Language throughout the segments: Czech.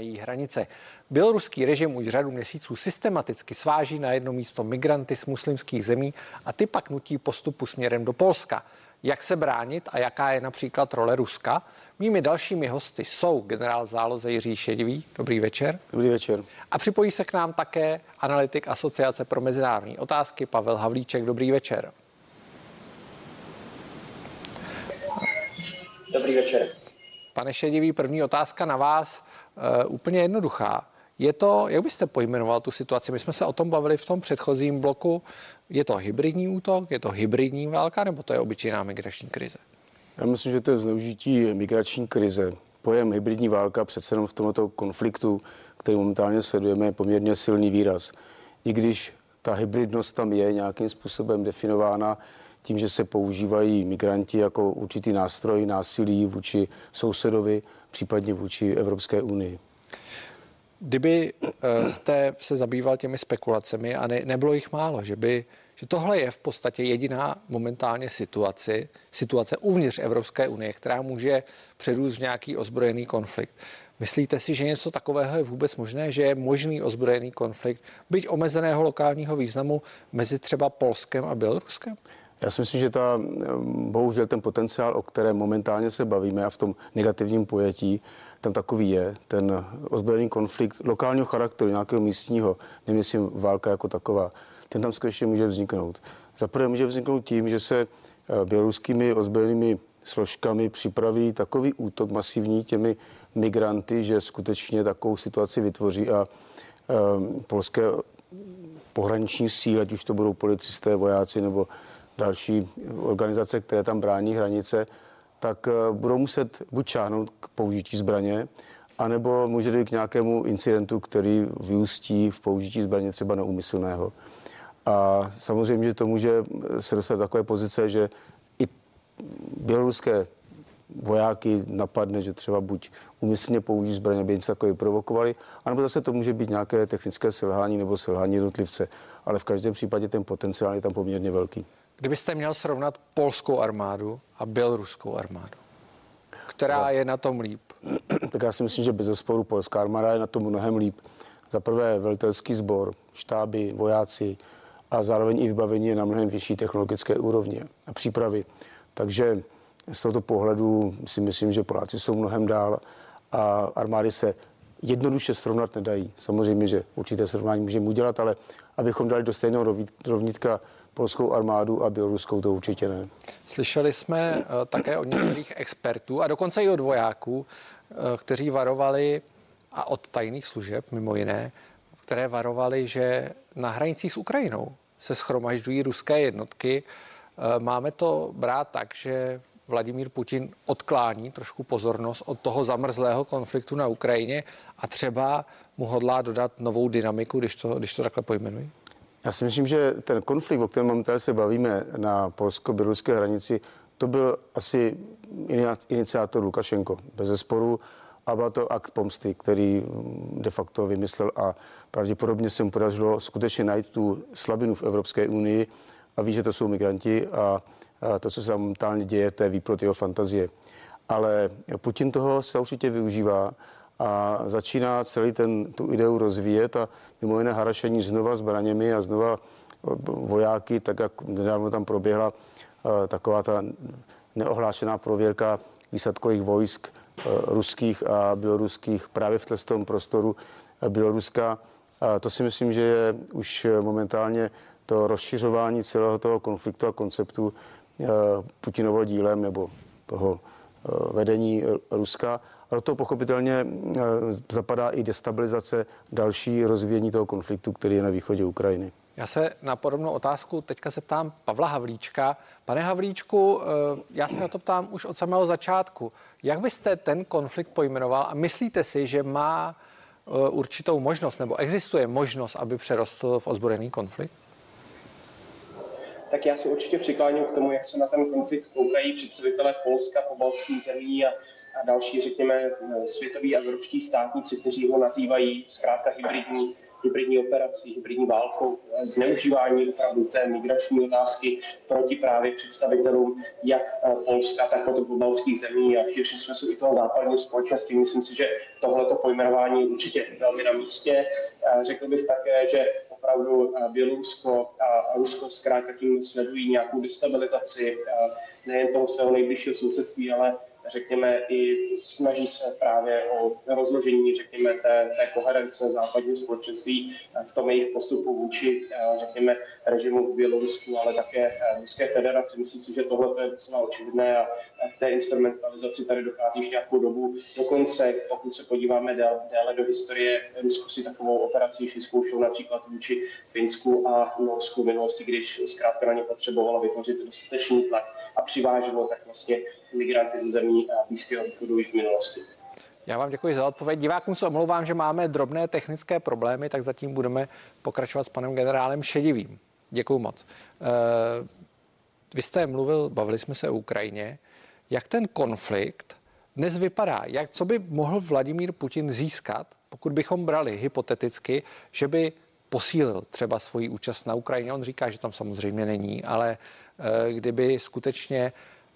její hranice. Běloruský režim už řadu měsíců systematicky sváží na jedno místo migranty z muslimských zemí a ty pak nutí postupu směrem do Polska. Jak se bránit a jaká je například role Ruska? Mými dalšími hosty jsou generál v záloze Jiří Šedivý. Dobrý večer. Dobrý večer. A připojí se k nám také analytik Asociace pro mezinárodní otázky Pavel Havlíček. Dobrý večer. Dobrý večer. Pane Šedivý, první otázka na vás, úplně jednoduchá. Je to, jak byste pojmenoval tu situaci? My jsme se o tom bavili v tom předchozím bloku. Je to hybridní útok, je to hybridní válka, nebo to je obyčejná migrační krize? Já myslím, že to je zneužití migrační krize. Pojem hybridní válka přece jenom v tomto konfliktu, který momentálně sledujeme, je poměrně silný výraz. I když ta hybridnost tam je nějakým způsobem definována tím, že se používají migranti jako určitý nástroj násilí vůči sousedovi, případně vůči Evropské unii. Kdyby jste se zabýval těmi spekulacemi a nebylo jich málo, že tohle je v podstatě jediná momentálně situace uvnitř Evropské unie, která může přerůst v nějaký ozbrojený konflikt. Myslíte si, že něco takového je vůbec možné, že je možný ozbrojený konflikt, byť omezeného lokálního významu mezi třeba Polskem a Běloruskem? Já si myslím, že bohužel ten potenciál, o kterém momentálně se bavíme a v tom negativním pojetí, tam takový je. Ten ozbrojený konflikt lokálního charakteru, nějakého místního, nemyslím válka jako taková, ten tam skutečně může vzniknout. Za prvé může vzniknout tím, že se běloruskými ozbrojenými složkami připraví takový útok masivní těmi migranty, že skutečně takovou situaci vytvoří a polské pohraniční síly, ať už to budou policisté, vojáci nebo další organizace, které tam brání hranice, tak budou muset buď šáhnout k použití zbraně, anebo může dojít k nějakému incidentu, který vyústí v použití zbraně třeba neúmyslného. A samozřejmě, že to může se dostat do takové pozice, že i běloruské vojáky napadne, že třeba buď úmyslně použijí zbraně, aby něco takové provokovali, anebo zase to může být nějaké technické selhání nebo selhání jednotlivce. Ale v každém případě ten potenciál je tam poměrně velký. Kdybyste měl srovnat polskou armádu a běloruskou armádu, která je na tom líp? Tak já si myslím, že bezesporu polská armáda je na tom mnohem líp. Za prvé velitelský sbor, štáby, vojáci a zároveň i vybavení je na mnohem vyšší technologické úrovně a přípravy. Takže z tohoto pohledu si myslím, že Poláci jsou mnohem dál a armády se jednoduše srovnat nedají. Samozřejmě, že určité srovnání můžeme udělat, ale abychom dali do stejného rovnítka polskou armádu a běloruskou, to určitě ne. Slyšeli jsme také od některých expertů a dokonce i od vojáků, kteří varovali a od tajných služeb, mimo jiné, které varovali, že na hranicích s Ukrajinou se shromažďují ruské jednotky. Máme to brát tak, že Vladimír Putin odklání trošku pozornost od toho zamrzlého konfliktu na Ukrajině a třeba mu hodlá dodat novou dynamiku, když to takhle pojmenuji? Já si myslím, že ten konflikt, o kterém momentálně se bavíme na polsko-běloruské hranici, to byl asi iniciátor Lukašenko, bezesporu, a byl to akt pomsty, který de facto vymyslel a pravděpodobně se mu podařilo skutečně najít tu slabinu v Evropské unii a ví, že to jsou migranti a to, co se momentálně děje, to je výplod jeho fantazie. Ale Putin toho se určitě využívá a začíná celý tu ideu rozvíjet a mimo jiné harašení znova zbraněmi a znova vojáky, tak jak nedávno tam proběhla taková ta neohlášená prověrka výsadkových vojsk ruských a běloruských právě v tom prostoru Běloruska. To si myslím, že je už momentálně to rozšiřování celého toho konfliktu a konceptu Putinovo dílem nebo toho vedení Ruska. A do toho pochopitelně zapadá i destabilizace, další rozvíjení toho konfliktu, který je na východě Ukrajiny. Já se na podobnou otázku teďka se ptám Pavla Havlíčka. Pane Havlíčku, já se na to ptám už od samého začátku. Jak byste ten konflikt pojmenoval a myslíte si, že má určitou možnost nebo existuje možnost, aby přerostl v ozbrojený konflikt? Tak já se určitě přikláním k tomu, jak se na ten konflikt koukají představitelé Polska, pobaltských zemí a další, řekněme, světoví a evropští státníci, kteří ho nazývají zkrátka hybridní hybridní operací, hybridní válkou, zneužívání opravdu té migrační otázky proti právě představitelům jak Polska, tak potom pobaltských zemí a v širším smyslu i toho západního společenství. Myslím si, že tohleto pojmenování určitě velmi na místě. Řekl bych také, že opravdu Bělorusko a Rusko zkrátka tím sledují nějakou destabilizaci nejen toho svého nejbližšího sousedství, ale řekněme i snaží se právě o rozložení, řekněme, té koherence západního společenství v tom jejich postupu vůči, řekněme, režimu v Bělorusku, ale také Ruské federaci. Myslím si, že tohle je docela očividné a k té instrumentalizaci tady dochází už nějakou dobu. Dokonce, pokud se podíváme déle do historie, Rusko si takovou operaci již vyzkoušelo například vůči Finsku a Norsku v minulosti, když zkrátka na ně potřebovalo vytvořit dostatečný tlak a přiváželo tak vlastně migranty ze zemí Blízkého východu již v minulosti. Já vám děkuji za odpověď. Divákům se omlouvám, že máme drobné technické problémy, tak zatím budeme pokračovat s panem generálem Šedivým. Děkuji moc. Vy jste mluvil, bavili jsme se o Ukrajině. Jak ten konflikt dnes vypadá? Co by mohl Vladimír Putin získat, pokud bychom brali hypoteticky, že by posílil třeba svoji účast na Ukrajině? On říká, že tam samozřejmě není, ale kdyby skutečně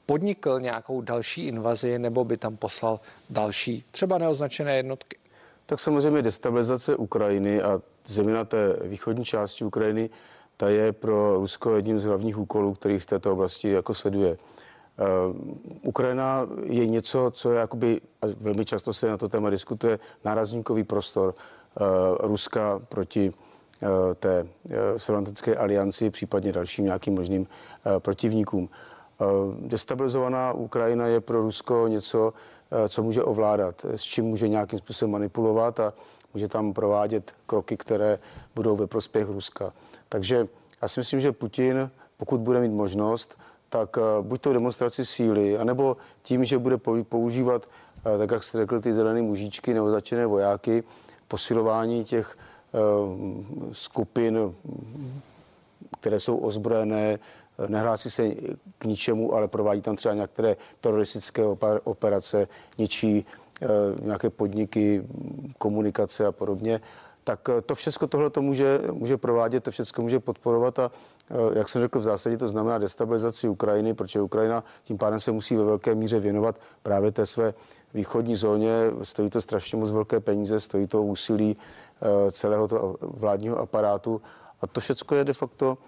podnikl nějakou další invazi nebo by tam poslal další, třeba neoznačené jednotky? Tak samozřejmě destabilizace Ukrajiny a zejména té východní části Ukrajiny, ta je pro Rusko jedním z hlavních úkolů, který v této oblasti jako sleduje. Ukrajina je něco, co je jakoby, a velmi často se na to téma diskutuje, nárazníkový prostor Ruska proti té Severoatlantické alianci, případně dalším nějakým možným protivníkům. Destabilizovaná Ukrajina je pro Rusko něco, co může ovládat, s čím může nějakým způsobem manipulovat a může tam provádět kroky, které budou ve prospěch Ruska. Takže já si myslím, že Putin, pokud bude mít možnost, tak buď to demonstraci síly, anebo tím, že bude používat, tak jak jste řekl, ty zelené mužičky nebo začené vojáky, posilování těch skupin, které jsou ozbrojené, nehlásí se k ničemu, ale provádí tam třeba některé teroristické operace, ničí nějaké podniky, komunikace a podobně. Tak to všechno tohle to může provádět, to všechno může podporovat a jak jsem řekl, v zásadě to znamená destabilizaci Ukrajiny, protože Ukrajina tím pádem se musí ve velké míře věnovat právě té své východní zóně. Stojí to strašně moc velké peníze, stojí to úsilí celého toho vládního aparátu a to všechno je de facto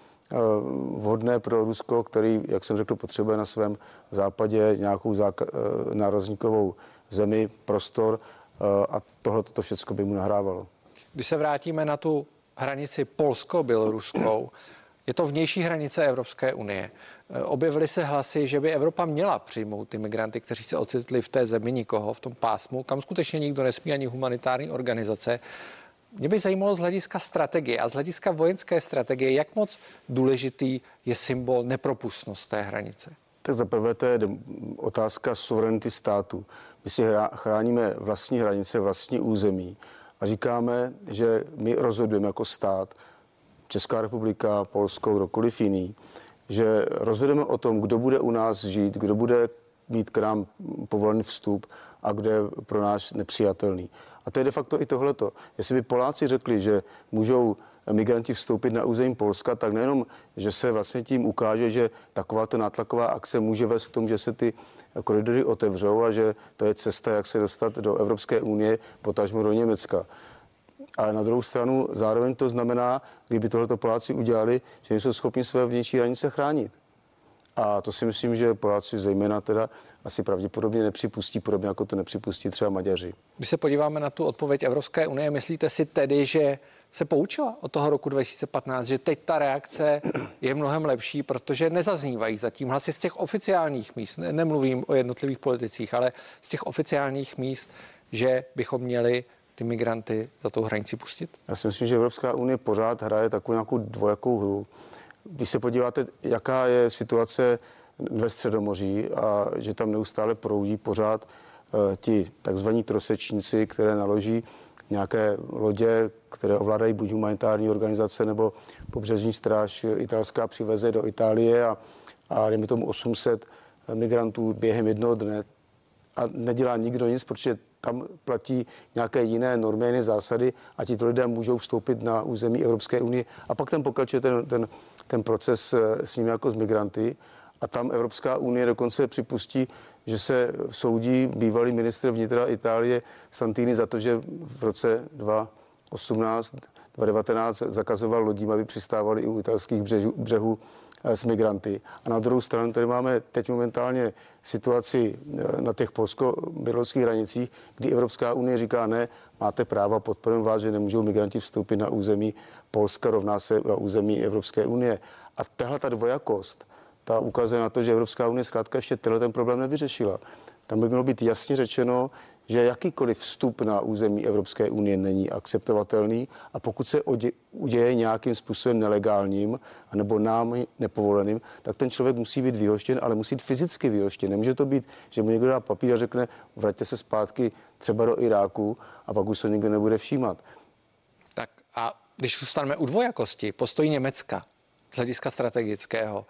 vhodné pro Rusko, který, jak jsem řekl, potřebuje na svém západě nějakou nárazníkovou zemi, prostor a tohleto všechno by mu nahrávalo. Když se vrátíme na tu hranici polsko-běloruskou, je to vnější hranice Evropské unie. Objevily se hlasy, že by Evropa měla přijmout ty migranty, kteří se ocitli v té zemi nikoho, v tom pásmu, kam skutečně nikdo nesmí, ani humanitární organizace. Mě by zajímalo z hlediska strategie a z hlediska vojenské strategie, jak moc důležitý je symbol nepropustnost té hranice. Tak zaprvé to je otázka suverenity státu. My si chráníme vlastní hranice, vlastní území a říkáme, že my rozhodujeme jako stát, Česká republika, Polsko, kdokoliv jiný, že rozhodujeme o tom, kdo bude u nás žít, kdo bude mít k nám povolený vstup a kde je pro nás nepřijatelný. A to je de facto i tohleto. Jestli by Poláci řekli, že můžou migranti vstoupit na území Polska, tak nejenom, že se vlastně tím ukáže, že takováto nátlaková akce může vést k tomu, že se ty koridory otevřou a že to je cesta, jak se dostat do Evropské unie, potažmo do Německa. Ale na druhou stranu zároveň to znamená, kdyby tohleto Poláci udělali, že nejsou schopni své vnější hranice chránit. A to si myslím, že Poláci zejména teda asi pravděpodobně nepřipustí, podobně jako to nepřipustí třeba Maďaři. Když se podíváme na tu odpověď Evropské unie, myslíte si tedy, že se poučila od toho roku 2015, že teď ta reakce je mnohem lepší, protože nezaznívají zatím hlasy z těch oficiálních míst, nemluvím o jednotlivých politicích, ale z těch oficiálních míst, že bychom měli ty migranty za tou hranici pustit? Já si myslím, že Evropská unie pořád hraje takovou nějakou dvojakou hru. Když se podíváte, jaká je situace ve Středomoří a že tam neustále proudí pořád ti takzvaní trosečníci, které naloží nějaké lodě, které ovládají buď humanitární organizace nebo pobřežní stráž italská přiveze do Itálie a dejme tomu 800 migrantů během jednoho dne a nedělá nikdo nic, protože tam platí nějaké jiné normy, zásady a tito lidé můžou vstoupit na území Evropské unie a pak tam pokračuje ten proces s nimi jako s migranty a tam Evropská unie dokonce připustí, že se soudí bývalý ministr vnitra Itálie Santini za to, že v roce 2018-2019 zakazoval lodím, aby přistávali i u italských břehů s migranty. A na druhou stranu tady máme teď momentálně situaci na těch polsko-běloruských hranicích, kdy Evropská unie říká ne, máte práva, podporujeme vás, že nemůžou migranti vstoupit na území Polska, rovná se na území Evropské unie. A tahle ta dvojakost, ta ukazuje na to, že Evropská unie zkrátka ještě tenhle ten problém nevyřešila. Tam by mělo být jasně řečeno, že jakýkoliv vstup na území Evropské unie není akceptovatelný a pokud se uděje nějakým způsobem nelegálním nebo námi nepovoleným, tak ten člověk musí být vyhoštěn, ale musí být fyzicky vyhoštěn. Nemůže to být, že mu někdo dá papír a řekne, vraťte se zpátky třeba do Iráku a pak už se nikdo nebude všímat. Tak a když zůstaneme u dvojakosti, postoj Německa z hlediska strategického.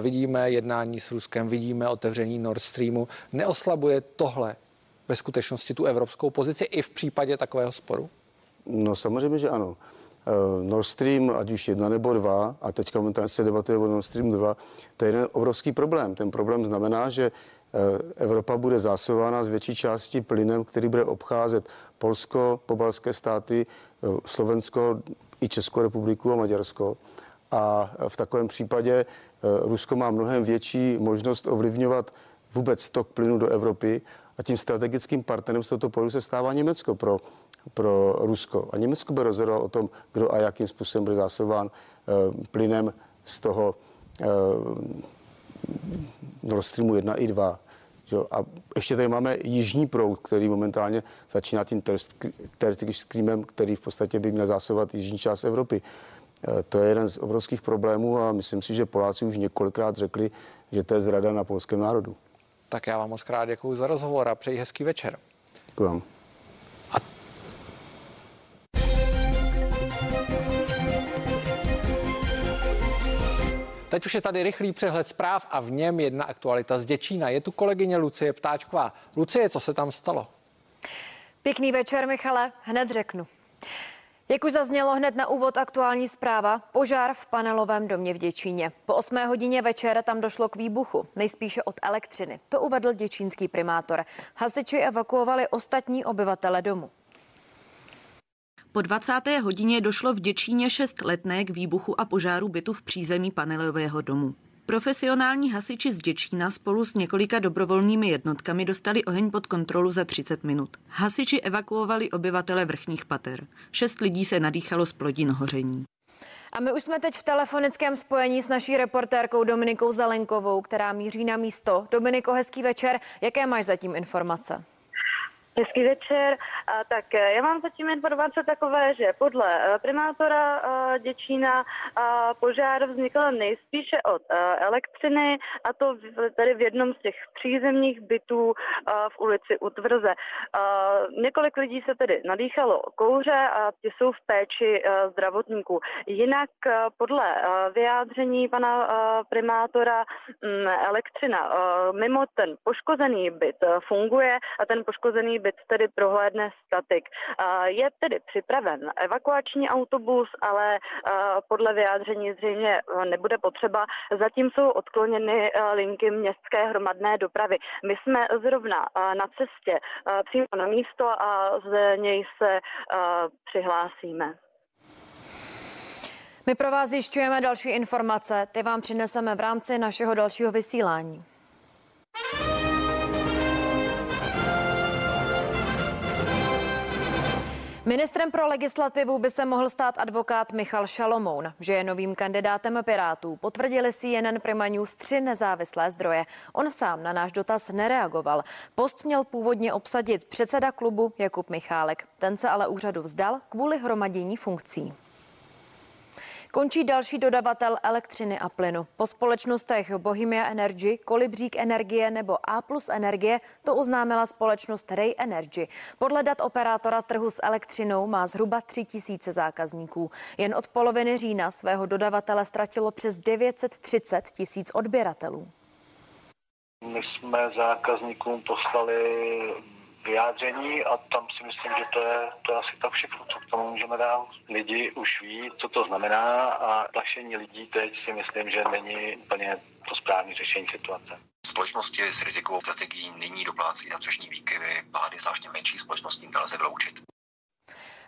Vidíme jednání s Ruskem, vidíme otevření Nord Streamu. Neoslabuje tohle ve skutečnosti tu evropskou pozici i v případě takového sporu? No samozřejmě, že ano. Nord Stream, ať už 1 nebo 2, a teďka momentálně se debatuje o Nord Stream 2, to je jeden obrovský problém. Ten problém znamená, že Evropa bude zásobována z větší části plynem, který bude obcházet Polsko, pobaltské státy, Slovensko, i Českou republiku a Maďarsko. A v takovém případě Rusko má mnohem větší možnost ovlivňovat vůbec tok plynu do Evropy a tím strategickým partnerem z tohoto pohledu se stává Německo pro Rusko. A Německo bude rozhodovat o tom, kdo a jakým způsobem bude zásobován plynem z toho Nord Streamu 1 i 2. A ještě tady máme Jižní proud, který momentálně začíná tím tertickým streamem, který v podstatě by měl zásobovat jižní část Evropy. To je jeden z obrovských problémů a myslím si, že Poláci už několikrát řekli, že to je zrada na polském národu. Tak já vám moc krát děkuji za rozhovor a přeji hezký večer. Děkuji vám. Teď už je tady rychlý přehled zpráv a v něm jedna aktualita z Děčína. Je tu kolegyně Lucie Ptáčková. Lucie, co se tam stalo? Pěkný večer, Michale, hned řeknu. Jak už zaznělo hned na úvod, aktuální zpráva, požár v panelovém domě v Děčíně. Po 20:00 večer tam došlo k výbuchu, nejspíše od elektřiny. To uvedl děčínský primátor. Hasiči evakuovali ostatní obyvatele domu. Po 20:00 došlo v Děčíně 6letné k výbuchu a požáru bytu v přízemí panelového domu. Profesionální hasiči z Děčína spolu s několika dobrovolnými jednotkami dostali oheň pod kontrolu za 30 minut. Hasiči evakuovali obyvatele vrchních pater. 6 lidí se nadýchalo z plodin hoření. A my už jsme teď v telefonickém spojení s naší reportérkou Dominikou Zelenkovou, která míří na místo. Dominiko, hezký večer. Jaké máš zatím informace? Hezký večer. Tak já mám zatím informace takové, že podle primátora Děčína požár vznikl nejspíše od elektřiny, a to tady v jednom z těch přízemních bytů v ulici U Tvrze. Několik lidí se tedy nadýchalo kouře a ti jsou v péči zdravotníků. Jinak podle vyjádření pana primátora elektřina mimo ten poškozený byt funguje a ten poškozený byt tedy prohlédne statik. Je tedy připraven evakuační autobus, ale podle vyjádření zřejmě nebude potřeba. Zatím jsou odkloněny linky městské hromadné dopravy. My jsme zrovna na cestě přímo na místo a z něj se přihlásíme. My pro vás zjišťujeme další informace. Ty vám přineseme v rámci našeho dalšího vysílání. Ministrem pro legislativu by se mohl stát advokát Michal Šalomoun, že je novým kandidátem Pirátů. Potvrdili CNN Prima News 3 nezávislé zdroje. On sám na náš dotaz nereagoval. Post měl původně obsadit předseda klubu Jakub Michálek. Ten se ale úřadu vzdal kvůli hromadění funkcí. Končí další dodavatel elektřiny a plynu. Po společnostech Bohemia Energy, Kolibřík Energie nebo A+ Energie to oznámila společnost Ray Energy. Podle dat operátora trhu s elektřinou má zhruba 3 000 zákazníků. Jen od poloviny října svého dodavatele ztratilo přes 930 000 odběratelů. My jsme zákazníkům poslali vyjádření a tam si myslím, že to je asi tak všechno, co k tomu můžeme dát. Lidi už ví, co to znamená a plašení lidí teď si myslím, že není úplně to správné řešení situace. Společnosti s rizikovou strategií nyní doplácí na tržní výkyvy, pády zvláště menší společností nelze vyloučit.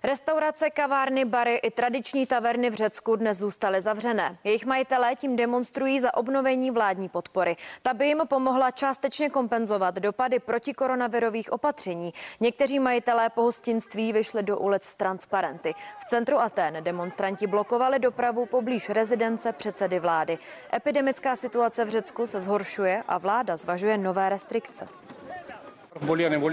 Restaurace, kavárny, bary i tradiční taverny v Řecku dnes zůstaly zavřené. Jejich majitelé tím demonstrují za obnovení vládní podpory. Ta by jim pomohla částečně kompenzovat dopady protikoronavirových opatření. Někteří majitelé pohostinství vyšli do ulic s transparenty. V centru Athén demonstranti blokovali dopravu poblíž rezidence předsedy vlády. Epidemická situace v Řecku se zhoršuje a vláda zvažuje nové restrikce.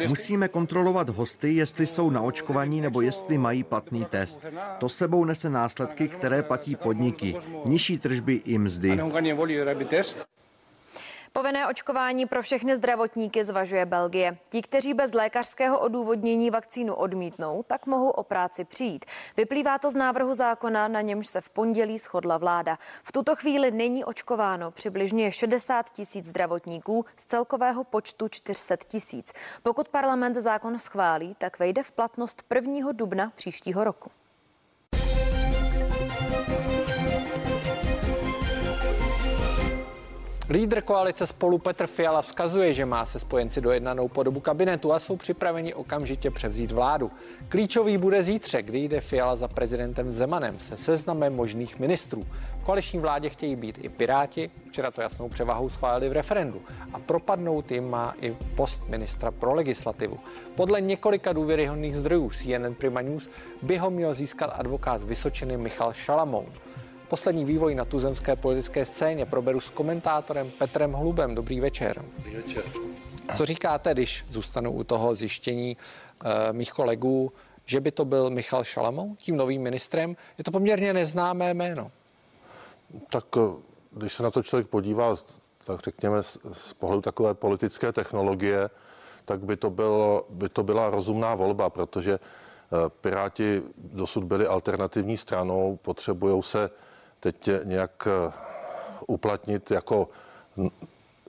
Musíme kontrolovat hosty, jestli jsou naočkovaní nebo jestli mají platný test. To sebou nese následky, které platí podniky. Nižší tržby i mzdy. Povinné očkování pro všechny zdravotníky zvažuje Belgie. Ti, kteří bez lékařského odůvodnění vakcínu odmítnou, tak mohou o práci přijít. Vyplývá to z návrhu zákona, na němž se v pondělí shodla vláda. V tuto chvíli není očkováno přibližně 60 000 zdravotníků z celkového počtu 400 000. Pokud parlament zákon schválí, tak vejde v platnost 1. dubna příštího roku. Lídr koalice Spolu Petr Fiala vzkazuje, že má se spojenci dojednanou podobu kabinetu a jsou připraveni okamžitě převzít vládu. Klíčový bude zítře, kdy jde Fiala za prezidentem Zemanem se seznamem možných ministrů. V koaliční vládě chtějí být i Piráti, včera to jasnou převahou schválili v referendu a propadnout jim má i post ministra pro legislativu. Podle několika důvěryhodných zdrojů CNN Prima News by ho měl získat advokát z Vysočiny Michal Šalamoun. Poslední vývoj na tuzemské politické scéně proberu s komentátorem Petrem Hlubem. Dobrý večer. Dobrý večer. Co říkáte, když zůstanu u toho zjištění mých kolegů, že by to byl Michal Šalamoun, tím novým ministrem? Je to poměrně neznámé jméno. Tak když se na to člověk podívá, tak řekněme z pohledu takové politické technologie, tak by to byla rozumná volba, protože Piráti dosud byli alternativní stranou, potřebují se teď nějak uplatnit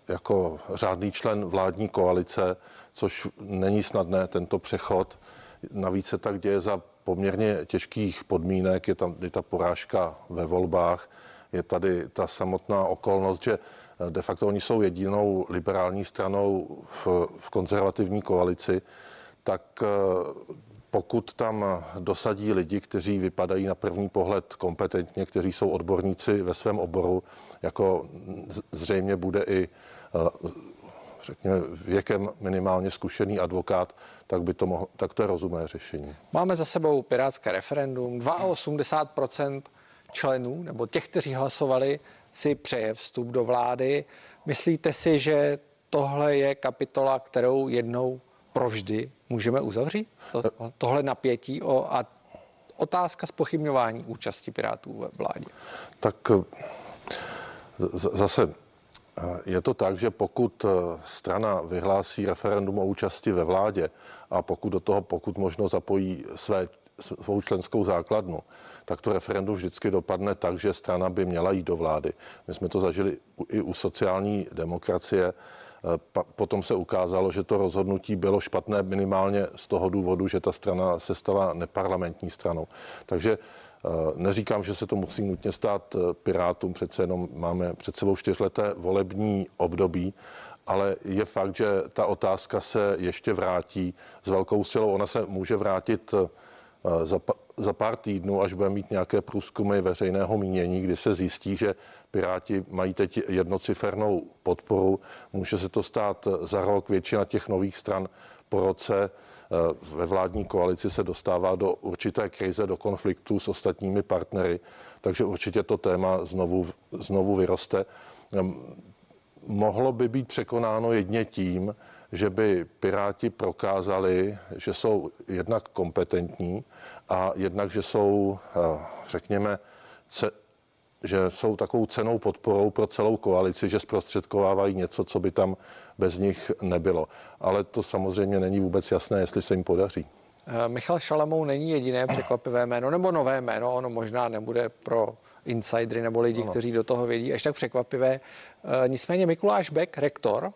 jako řádný člen vládní koalice, což není snadné, tento přechod. Navíc se tak děje za poměrně těžkých podmínek, je tam ta porážka ve volbách, je tady ta samotná okolnost, že de facto oni jsou jedinou liberální stranou v konzervativní koalici, tak pokud tam dosadí lidi, kteří vypadají na první pohled kompetentně, kteří jsou odborníci ve svém oboru, jako zřejmě bude i, řekněme, věkem minimálně zkušený advokát, tak to je rozumné řešení. Máme za sebou pirátské referendum. 82% členů, nebo těch, kteří hlasovali, si přeje vstup do vlády. Myslíte si, že tohle je kapitola, kterou jednou provždy můžeme uzavřít tohle napětí a otázka zpochybňování účasti Pirátů ve vládě? Tak zase je to tak, že pokud strana vyhlásí referendum o účasti ve vládě a pokud do toho pokud možno zapojí svou členskou základnu, tak to referendum vždycky dopadne tak, že strana by měla jít do vlády. My jsme to zažili i u sociální demokracie. Potom se ukázalo, že to rozhodnutí bylo špatné minimálně z toho důvodu, že ta strana se stala neparlamentní stranou. Takže neříkám, že se to musí nutně stát Pirátům, přece jenom máme před sebou 4leté volební období, ale je fakt, že ta otázka se ještě vrátí s velkou silou. Ona se může vrátit za pár týdnů, až budeme mít nějaké průzkumy veřejného mínění, kdy se zjistí, že Piráti mají teď jednocifernou podporu. Může se to stát za rok. Většina těch nových stran po roce ve vládní koalici se dostává do určité krize, do konfliktu s ostatními partnery. Takže určitě to téma znovu vyroste. Mohlo by být překonáno jedně tím, že by Piráti prokázali, že jsou jednak kompetentní a jednak, že jsou, řekněme, že jsou takovou cennou podporou pro celou koalici, že zprostředkovávají něco, co by tam bez nich nebylo. Ale to samozřejmě není vůbec jasné, jestli se jim podaří. Michal Šalamoun není jediné překvapivé jméno, nebo nové jméno, ono možná nebude pro insidery nebo lidi, kteří do toho vědí, až tak překvapivé. Nicméně Mikuláš Bek, rektor,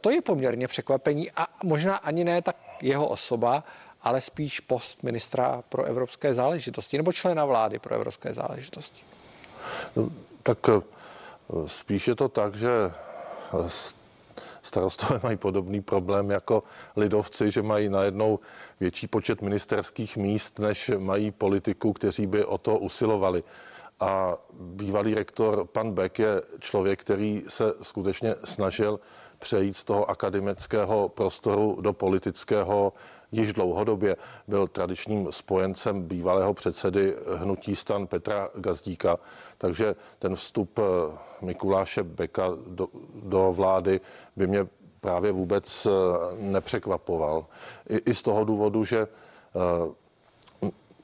To je poměrně překvapení a možná ani ne tak jeho osoba, ale spíš post ministra pro evropské záležitosti nebo člena vlády pro evropské záležitosti. Tak spíš je to tak, že starostové mají podobný problém jako lidovci, že mají najednou větší počet ministerských míst, než mají politiků, kteří by o to usilovali. A bývalý rektor pan Bek je člověk, který se skutečně snažil přejít z toho akademického prostoru do politického již dlouhodobě. Byl tradičním spojencem bývalého předsedy hnutí STAN Petra Gazdíka, takže ten vstup Mikuláše Beka do vlády by mě právě vůbec nepřekvapoval. I z toho důvodu, že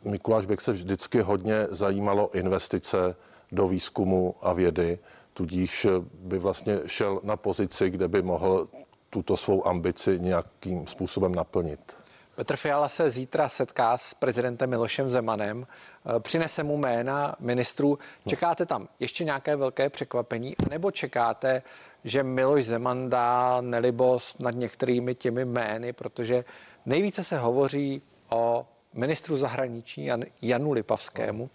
Mikuláš Bek se vždycky hodně zajímalo investice do výzkumu a vědy, tudíž by vlastně šel na pozici, kde by mohl tuto svou ambici nějakým způsobem naplnit. Petr Fiala se zítra setká s prezidentem Milošem Zemanem, přinese mu jména ministrů. Čekáte tam ještě nějaké velké překvapení, nebo čekáte, že Miloš Zeman dá nelibost nad některými těmi jmény, protože nejvíce se hovoří o ministru zahraničí Janu Lipavskému,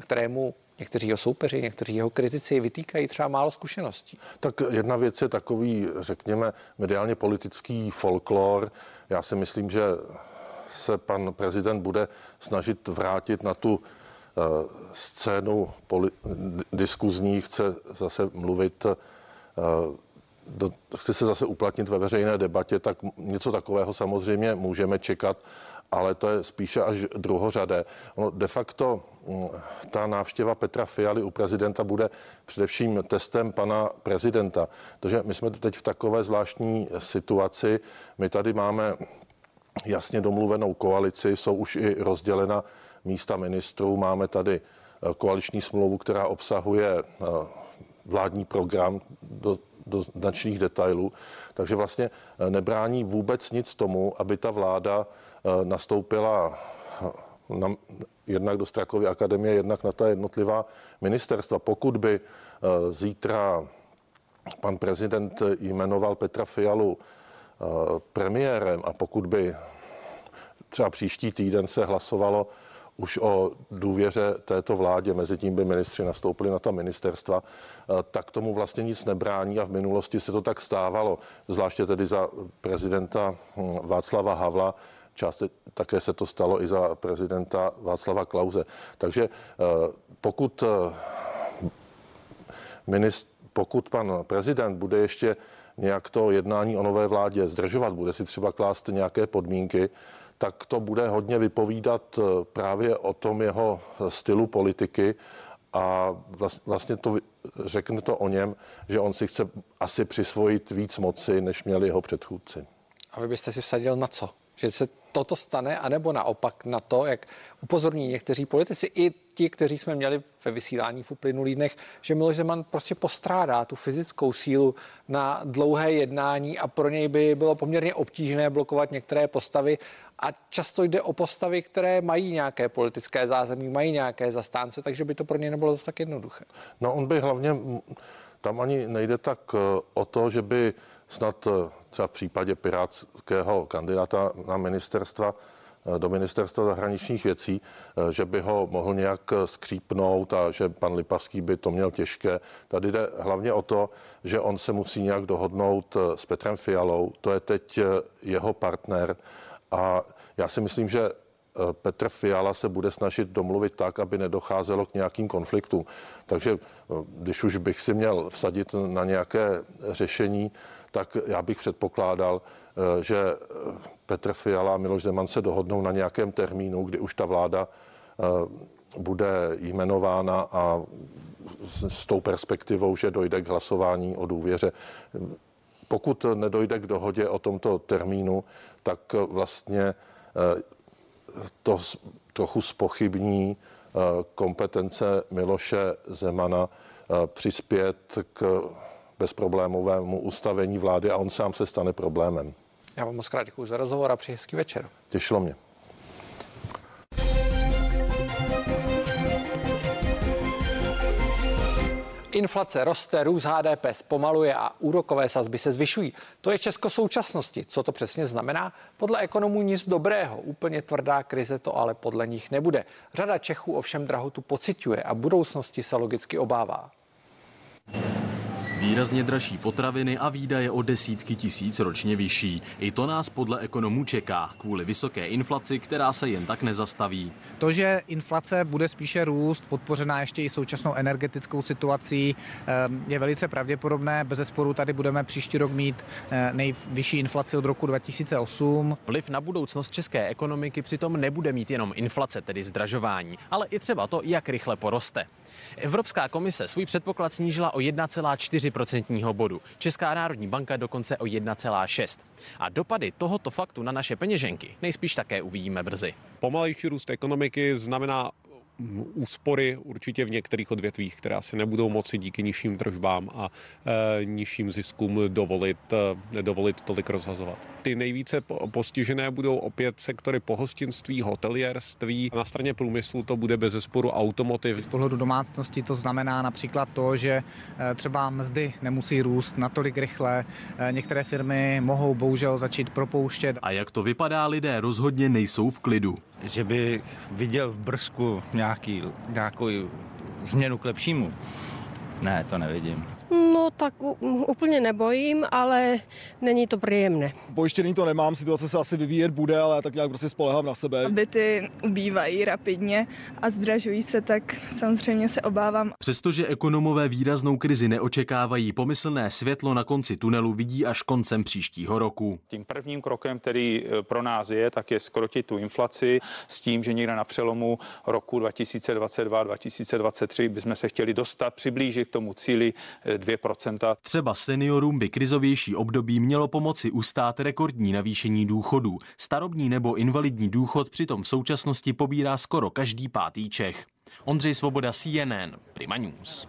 kterému někteří jeho soupeři, někteří jeho kritici vytýkají třeba málo zkušeností. Tak jedna věc je takový, řekněme, mediálně politický folklor. Já si myslím, že se pan prezident bude snažit vrátit na tu scénu diskuzní, chce zase mluvit chce se zase uplatnit ve veřejné debatě, tak něco takového samozřejmě můžeme čekat, ale to je spíše až druhořadé. No, de facto ta návštěva Petra Fialy u prezidenta bude především testem pana prezidenta, protože my jsme teď v takové zvláštní situaci. My tady máme jasně domluvenou koalici, jsou už i rozdělena místa ministrů, máme tady koaliční smlouvu, která obsahuje vládní program do značných detailů, takže vlastně nebrání vůbec nic tomu, aby ta vláda nastoupila jednak do Strakovy akademie, jednak na ta jednotlivá ministerstva. Pokud by zítra pan prezident jmenoval Petra Fialu premiérem a pokud by třeba příští týden se hlasovalo už o důvěře této vládě, mezi tím by ministři nastoupili na ta ministerstva, tak tomu vlastně nic nebrání a v minulosti se to tak stávalo, zvláště tedy za prezidenta Václava Havla, také se to stalo i za prezidenta Václava Klause. Takže pokud pan prezident bude ještě nějak to jednání o nové vládě zdržovat, bude si třeba klást nějaké podmínky, tak to bude hodně vypovídat právě o tom jeho stylu politiky a vlastně to řekne to o něm, že on si chce asi přisvojit víc moci, než měli jeho předchůdci. A vy byste si vsadil na co? Že se toto stane, anebo naopak na to, jak upozorní někteří politici, i ti, kteří jsme měli ve vysílání v uplynulých dnech, že Miloš Zeman prostě postrádá tu fyzickou sílu na dlouhé jednání a pro něj by bylo poměrně obtížné blokovat některé postavy a často jde o postavy, které mají nějaké politické zázemí, mají nějaké zastánce, takže by to pro něj nebylo dost tak jednoduché. No on by hlavně, tam ani nejde tak o to, že by snad třeba v případě pirátského kandidáta na ministerstva, do ministerstva zahraničních věcí, že by ho mohl nějak skřípnout a že pan Lipavský by to měl těžké. Tady jde hlavně o to, že on se musí nějak dohodnout s Petrem Fialou, to je teď jeho partner a já si myslím, že Petr Fiala se bude snažit domluvit tak, aby nedocházelo k nějakým konfliktům. Takže když už bych si měl vsadit na nějaké řešení, tak já bych předpokládal, že Petr Fiala a Miloš Zeman se dohodnou na nějakém termínu, kdy už ta vláda bude jmenována a s tou perspektivou, že dojde k hlasování o důvěře. Pokud nedojde k dohodě o tomto termínu, tak vlastně to trochu zpochybní kompetence Miloše Zemana přispět k bezproblémovému ustavení vlády a on sám se stane problémem. Já vám moc krát děkuji za rozhovor a přeji hezký večer. Těšilo mě. Inflace roste, růst HDP zpomaluje a úrokové sazby se zvyšují. To je Česko současnosti. Co to přesně znamená? Podle ekonomů nic dobrého. Úplně tvrdá krize to ale podle nich nebude. Řada Čechů ovšem drahotu pociťuje a budoucnosti se logicky obává. Výrazně dražší potraviny a výdaje o desítky tisíc ročně vyšší. I to nás podle ekonomů čeká kvůli vysoké inflaci, která se jen tak nezastaví. To, že inflace bude spíše růst, podpořená ještě i současnou energetickou situací, je velice pravděpodobné. Bezesporu tady budeme příští rok mít nejvyšší inflaci od roku 2008. Vliv na budoucnost české ekonomiky přitom nebude mít jenom inflace, tedy zdražování, ale i třeba to, jak rychle poroste. Evropská komise svůj předpoklad snížila o 1,4% bodu. Česká národní banka dokonce o 1,6. A dopady tohoto faktu na naše peněženky nejspíš také uvidíme brzy. Pomalejší růst ekonomiky znamená úspory určitě v některých odvětvích, která si nebudou moci díky nižším tržbám a nižším ziskům dovolit tolik rozhazovat. Ty nejvíce postižené budou opět sektory pohostinství, hotelierství. Na straně průmyslu to bude bezesporu automotiv. Z pohledu domácnosti to znamená například to, že třeba mzdy nemusí růst natolik rychle. Některé firmy mohou bohužel začít propouštět. A jak to vypadá, lidé rozhodně nejsou v klidu. Že by viděl v brzku nějakou změnu k lepšímu. Ne, to nevidím. No tak úplně nebojím, ale není to příjemné. Pojištěný to nemám, situace se asi vyvíjet bude, ale tak nějak prostě spolehám na sebe. Byty ubývají rapidně a zdražují se, tak samozřejmě se obávám. Přestože ekonomové výraznou krizi neočekávají, pomyslné světlo na konci tunelu vidí až koncem příštího roku. Tím prvním krokem, který pro nás je, tak je skrotit tu inflaci s tím, že někde na přelomu roku 2022-2023 bychom se chtěli dostat, přiblížit k tomu cíli 2%. Třeba seniorům by krizovější období mělo pomoci ustát rekordní navýšení důchodů. Starobní nebo invalidní důchod přitom v současnosti pobírá skoro každý pátý Čech. Ondřej Svoboda, CNN, Prima News.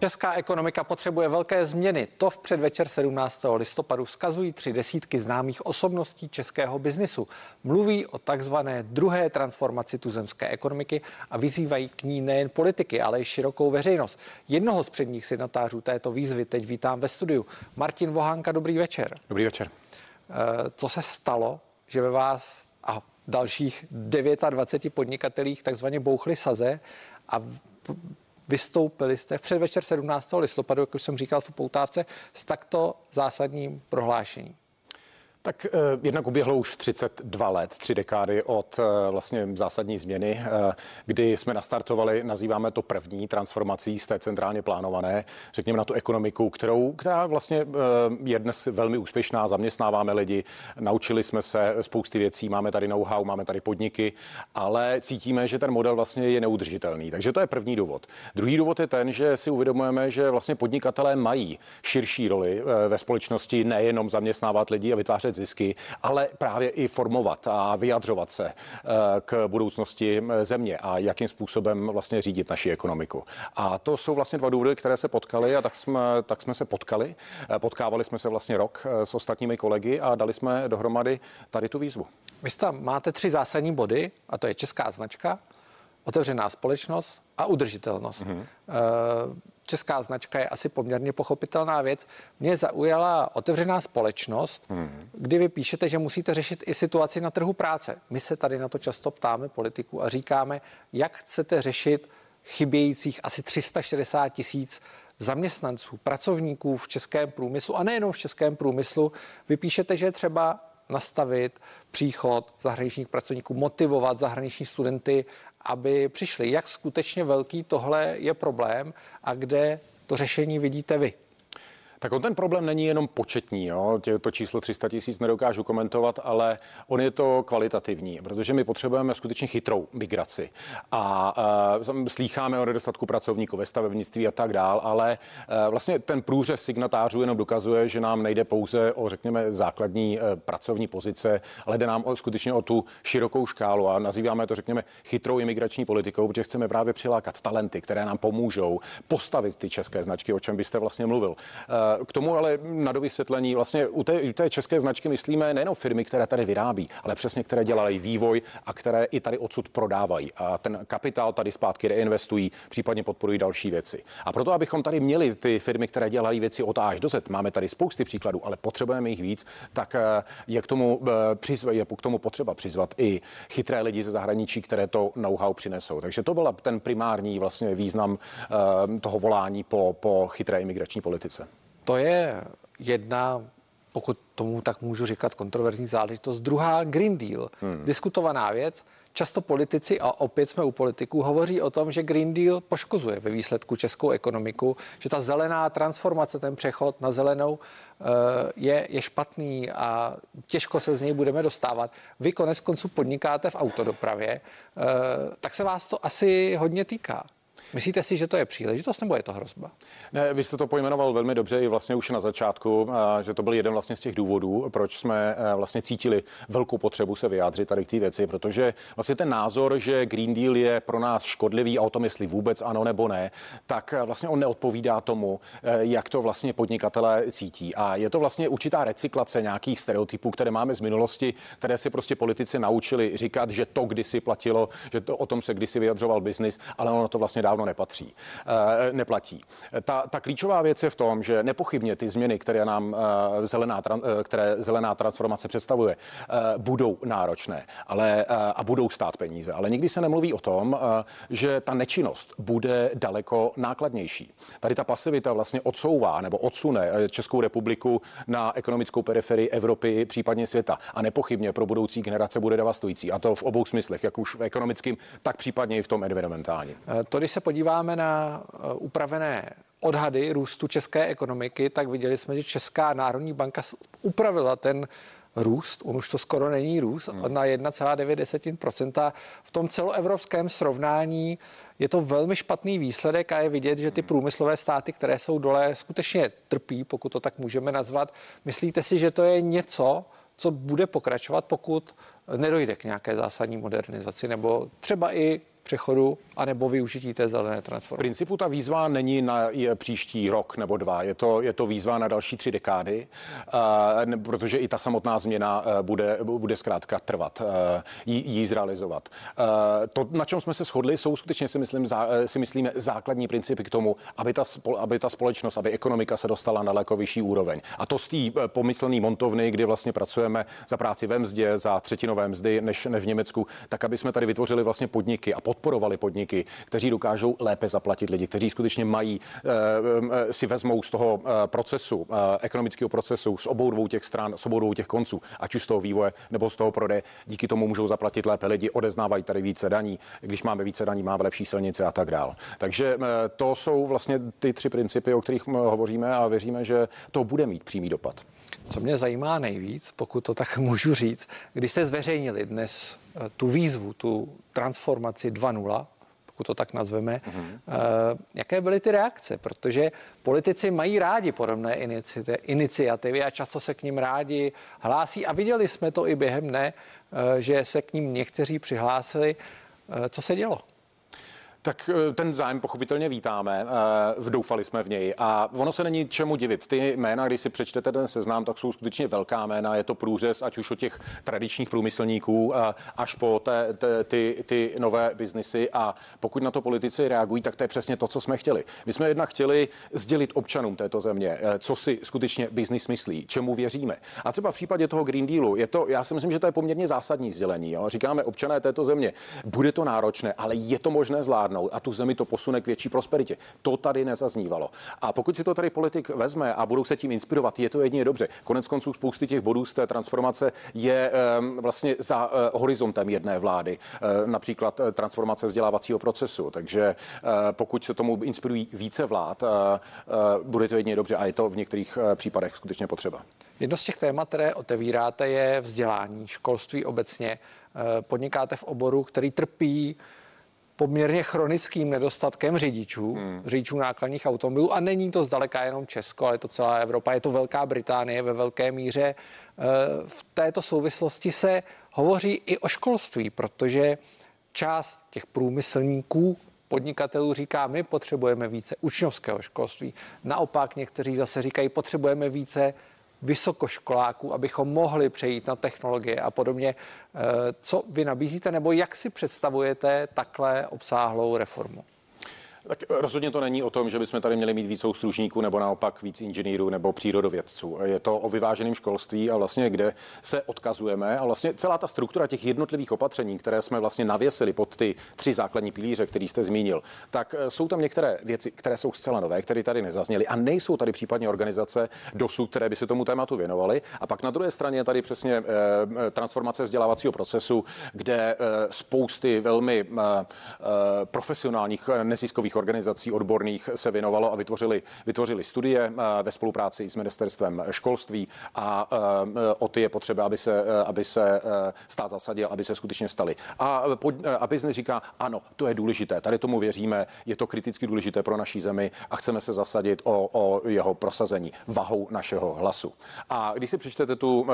Česká ekonomika potřebuje velké změny. To v předvečer 17. listopadu vzkazují 30 známých osobností českého biznisu. Mluví o takzvané druhé transformaci tuzemské ekonomiky a vyzývají k ní nejen politiky, ale i širokou veřejnost. Jednoho z předních signatářů této výzvy teď vítám ve studiu. Martin Vohanka, dobrý večer. Dobrý večer. Co se stalo, že ve vás a dalších 29 podnikatelích takzvaně bouchly saze a vystoupili jste v předvečer 17. listopadu, jak už jsem říkal v upoutávce, s takto zásadním prohlášením? Tak jednak uběhlo už 32 let, 3 dekády od vlastně zásadní změny, kdy jsme nastartovali, nazýváme to první transformací z té centrálně plánované, řekněme na tu ekonomiku, která vlastně je dnes velmi úspěšná, zaměstnáváme lidi, naučili jsme se spousty věcí, máme tady know-how, máme tady podniky, ale cítíme, že ten model vlastně je neudržitelný. Takže to je první důvod. Druhý důvod je ten, že si uvědomujeme, že vlastně podnikatelé mají širší roli ve společnosti, nejenom zaměstnávat lidi a vytvářet zisky, ale právě i formovat a vyjadřovat se k budoucnosti země a jakým způsobem vlastně řídit naši ekonomiku. A to jsou vlastně dva důvody, které se potkaly a tak jsme se potkali. Potkávali jsme se vlastně rok s ostatními kolegy a dali jsme dohromady tady tu výzvu. Vy tam máte 3 zásadní body, a to je česká značka, otevřená společnost a udržitelnost. Mm-hmm. Česká značka je asi poměrně pochopitelná věc. Mě zaujala otevřená společnost, kdy vy píšete, že musíte řešit i situaci na trhu práce. My se tady na to často ptáme politiků a říkáme, jak chcete řešit chybějících asi 360 000 zaměstnanců, pracovníků v českém průmyslu a nejenom v českém průmyslu. Vy píšete, že je třeba nastavit příchod zahraničních pracovníků, motivovat zahraniční studenty, aby přišli. Jak skutečně velký tohle je problém a kde to řešení vidíte vy? Tak on ten problém není jenom početní, jo? To číslo 300 000 nedokážu komentovat, ale on je to kvalitativní, protože my potřebujeme skutečně chytrou migraci a slýcháme o nedostatku pracovníků ve stavebnictví a tak dál, ale vlastně ten průřez signatářů jenom dokazuje, že nám nejde pouze o, řekněme, základní pracovní pozice, ale jde nám skutečně o tu širokou škálu a nazýváme to, řekněme, chytrou imigrační politikou, protože chceme právě přilákat talenty, které nám pomůžou postavit ty české značky, o čem byste vlastně mluvil. K tomu ale na dovysvětlení, vlastně u té české značky myslíme nejenom firmy, které tady vyrábí, ale přesně které dělají vývoj a které i tady odsud prodávají. A ten kapitál tady zpátky reinvestují, případně podporují další věci. A proto, abychom tady měli ty firmy, které dělají věci od A až do Z, máme tady spousty příkladů, ale potřebujeme jich víc, tak je k tomu potřeba přizvat i chytré lidi ze zahraničí, které to know-how přinesou. Takže to byl ten primární vlastně význam toho volání po chytré imigrační politice. To je jedna, pokud tomu tak můžu říkat, kontroverzní záležitost. Druhá, Green Deal, diskutovaná věc. Často politici, a opět jsme u politiků, hovoří o tom, že Green Deal poškozuje ve výsledku českou ekonomiku, že ta zelená transformace, ten přechod na zelenou je špatný a těžko se z něj budeme dostávat. Vy konec konců podnikáte v autodopravě, tak se vás to asi hodně týká. Myslíte si, že to je příležitost, nebo je to hrozba? Ne, vy jste to pojmenoval velmi dobře i vlastně už na začátku, že to byl jeden vlastně z těch důvodů, proč jsme vlastně cítili velkou potřebu se vyjádřit tady k té věci, protože vlastně ten názor, že Green Deal je pro nás škodlivý a o tom, jestli vůbec ano nebo ne, tak vlastně on neodpovídá tomu, jak to vlastně podnikatelé cítí. A je to vlastně určitá recyklace nějakých stereotypů, které máme z minulosti, které si prostě politici naučili říkat, že to kdysi platilo, že to o tom se kdysi vyjadřoval biznis, ale ono to vlastně dávno neplatí. Ta klíčová věc je v tom, že nepochybně ty změny, které nám zelená transformace představuje, budou náročné, a budou stát peníze. Ale nikdy se nemluví o tom, že ta nečinnost bude daleko nákladnější. Tady ta pasivita vlastně odsouvá nebo odsune Českou republiku na ekonomickou periferii Evropy, případně světa. A nepochybně pro budoucí generace bude devastující. A to v obou smyslech, jak už v ekonomickém, tak případně i v tom environmentálním. To, když se podíváme na upravené odhady růstu české ekonomiky, tak viděli jsme, že Česká národní banka upravila ten růst, on už to skoro není růst, na 1,9%. V tom celoevropském srovnání je to velmi špatný výsledek a je vidět, že ty průmyslové státy, které jsou dole, skutečně trpí, pokud to tak můžeme nazvat. Myslíte si, že to je něco, co bude pokračovat, pokud nedojde k nějaké zásadní modernizaci nebo třeba i přechodu anebo využití té zelené transformace? V principu ta výzva není na příští rok nebo dva. Je to výzva na další 3 dekády, protože i ta samotná změna bude zkrátka trvat, jí zrealizovat. To, na čem jsme se shodli, jsou skutečně, si myslíme, základní principy k tomu, aby ta společnost, aby ekonomika se dostala na daleko vyšší úroveň. A to z té pomyslné montovny, kdy vlastně pracujeme za práci ve mzdě, za třetinové mzdy než v Německu, tak aby jsme tady vytvořili vlastně podniky a podporovali podniky, kteří dokážou lépe zaplatit lidi, kteří skutečně mají, si vezmou z toho procesu, ekonomického procesu, z obou dvou těch stran, z obou dvou těch konců, ať už z toho vývoje nebo z toho prodeje. Díky tomu můžou zaplatit lépe lidi, odeznávají tady více daní. Když máme více daní, máme lepší silnice a tak dál. Takže to jsou vlastně ty 3 principy, o kterých hovoříme a věříme, že to bude mít přímý dopad. Co mě zajímá nejvíc, pokud to tak můžu říct, když jste zveřejnili dnes tu výzvu, tu transformaci 2.0, pokud to tak nazveme, jaké byly ty reakce? Protože politici mají rádi podobné iniciativy a často se k nim rádi hlásí a viděli jsme to i během dne, že se k ním někteří přihlásili. Co se dělo? Tak ten zájem pochopitelně vítáme, doufali jsme v něj a ono se není čemu divit. Ty jména, když si přečtete ten seznam, tak jsou skutečně velká jména, je to průřez, ať už od těch tradičních průmyslníků až po ty nové biznisy, a pokud na to politici reagují, tak to je přesně to, co jsme chtěli. My jsme jednak chtěli sdělit občanům této země, co si skutečně biznis myslí, čemu věříme. A třeba v případě toho Green Dealu, já si myslím, že to je poměrně zásadní sdělení. Jo? Říkáme, občané této země, bude to náročné, ale je to možné zvládnout a tu zemi to posune k větší prosperitě. To tady nezaznívalo. A pokud si to tady politik vezme a budou se tím inspirovat, je to jedině dobře. Konec konců spousty těch bodů z té transformace je vlastně za horizontem jedné vlády, například transformace vzdělávacího procesu. Takže pokud se tomu inspirují více vlád, bude to jedině dobře a je to v některých případech skutečně potřeba. Jedno z těch témat, které otevíráte, je vzdělání, školství obecně. Podnikáte v oboru, který trpí poměrně chronickým nedostatkem řidičů nákladních automobilů. A není to zdaleka jenom Česko, ale je to celá Evropa, je to Velká Británie ve velké míře. V této souvislosti se hovoří i o školství, protože část těch průmyslníků podnikatelů říká, my potřebujeme více učňovského školství. Naopak někteří zase říkají, potřebujeme více vysokoškoláků, abychom mohli přejít na technologie a podobně. Co vy nabízíte nebo jak si představujete takhle obsáhlou reformu? Tak rozhodně to není o tom, že bychom tady měli mít víc soustružníků nebo naopak víc inženýrů nebo přírodovědců. Je to o vyváženém školství a vlastně kde se odkazujeme a vlastně celá ta struktura těch jednotlivých opatření, které jsme vlastně navěsili pod ty tři základní pilíře, který jste zmínil, tak jsou tam některé věci, které jsou zcela nové, které tady nezazněly a nejsou tady případně organizace dosud, které by se tomu tématu věnovaly. A pak na druhé straně je tady přesně transformace vzdělávacího procesu, kde spousty velmi profesionálních neziskových organizací odborných se věnovalo a vytvořili studie ve spolupráci s ministerstvem školství a o ty je potřeba, aby se stát zasadil, aby se skutečně staly. A byznys říká, ano, to je důležité, tady tomu věříme, je to kriticky důležité pro naší zemi a chceme se zasadit o jeho prosazení vahou našeho hlasu. A když si přečtete tu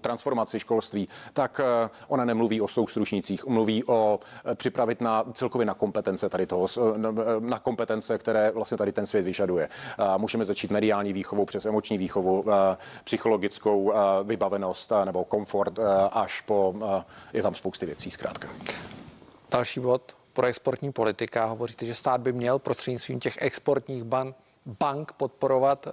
transformaci školství, tak ona nemluví o soustružnících, mluví o připravit na celkově na kompetence tady toho, na kompetence, které vlastně tady ten svět vyžaduje. Můžeme začít mediální výchovou přes emoční výchovu, psychologickou vybavenost nebo komfort až po, je tam spousty věcí zkrátka. Další bod pro exportní politika. Hovoříte, že stát by měl prostřednictvím těch exportních bank podporovat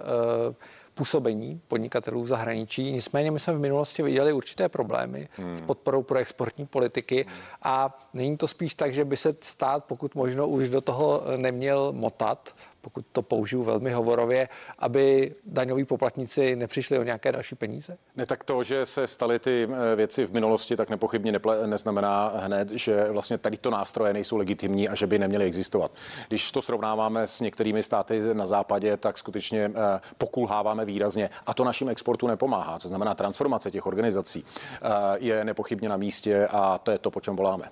působení podnikatelů v zahraničí. Nicméně my jsme v minulosti viděli určité problémy s podporou pro exportní politiky a není to spíš tak, že by se stát, pokud možno, už do toho neměl motat, pokud to použiju velmi hovorově, aby daňoví poplatníci nepřišli o nějaké další peníze? Ne, tak to, že se staly ty věci v minulosti, tak nepochybně neznamená hned, že vlastně tady to nástroje nejsou legitimní a že by neměly existovat. Když to srovnáváme s některými státy na západě, tak skutečně pokulháváme výrazně a to našim exportu nepomáhá. To znamená, transformace těch organizací je nepochybně na místě a to je to, po čem voláme.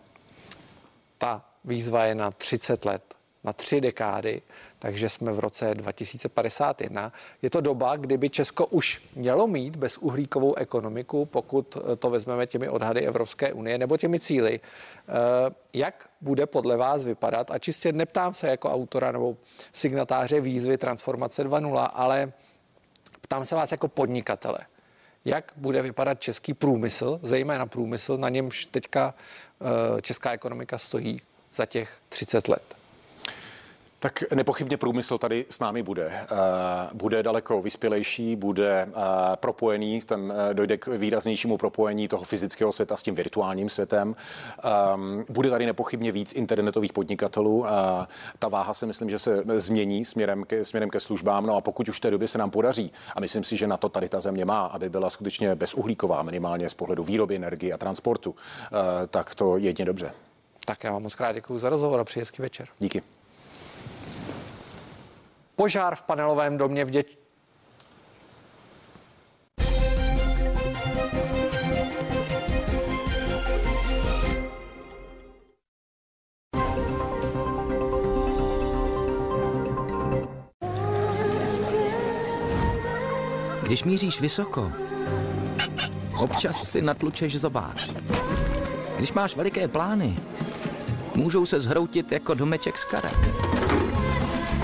Ta výzva je na 30 let. Na 3 dekády, takže jsme v roce 2051. Je to doba, kdyby Česko už mělo mít bezuhlíkovou ekonomiku, pokud to vezmeme těmi odhady Evropské unie nebo těmi cíli. Jak bude podle vás vypadat? A čistě neptám se jako autora nebo signatáře výzvy Transformace 2.0, ale ptám se vás jako podnikatele. Jak bude vypadat český průmysl, zejména průmysl, na němž teďka česká ekonomika stojí za těch 30 let? Tak nepochybně průmysl tady s námi bude. Bude daleko vyspělejší, bude propojený, tam dojde k výraznějšímu propojení toho fyzického světa s tím virtuálním světem. Bude tady nepochybně víc internetových podnikatelů. Ta váha se myslím, že se změní směrem ke službám. No a pokud už v té době se nám podaří, a myslím si, že na to tady ta země má, aby byla skutečně bezuhlíková, minimálně z pohledu výroby energie a transportu, tak to jedině dobře. Tak já vám moc krát děkuju za rozhovor a přeji hezký večer. Díky. Požár v panelovém domě v Děčíně. Když míříš vysoko, občas si natlučeš zobák. Když máš veliké plány, můžou se zhroutit jako domeček z karet.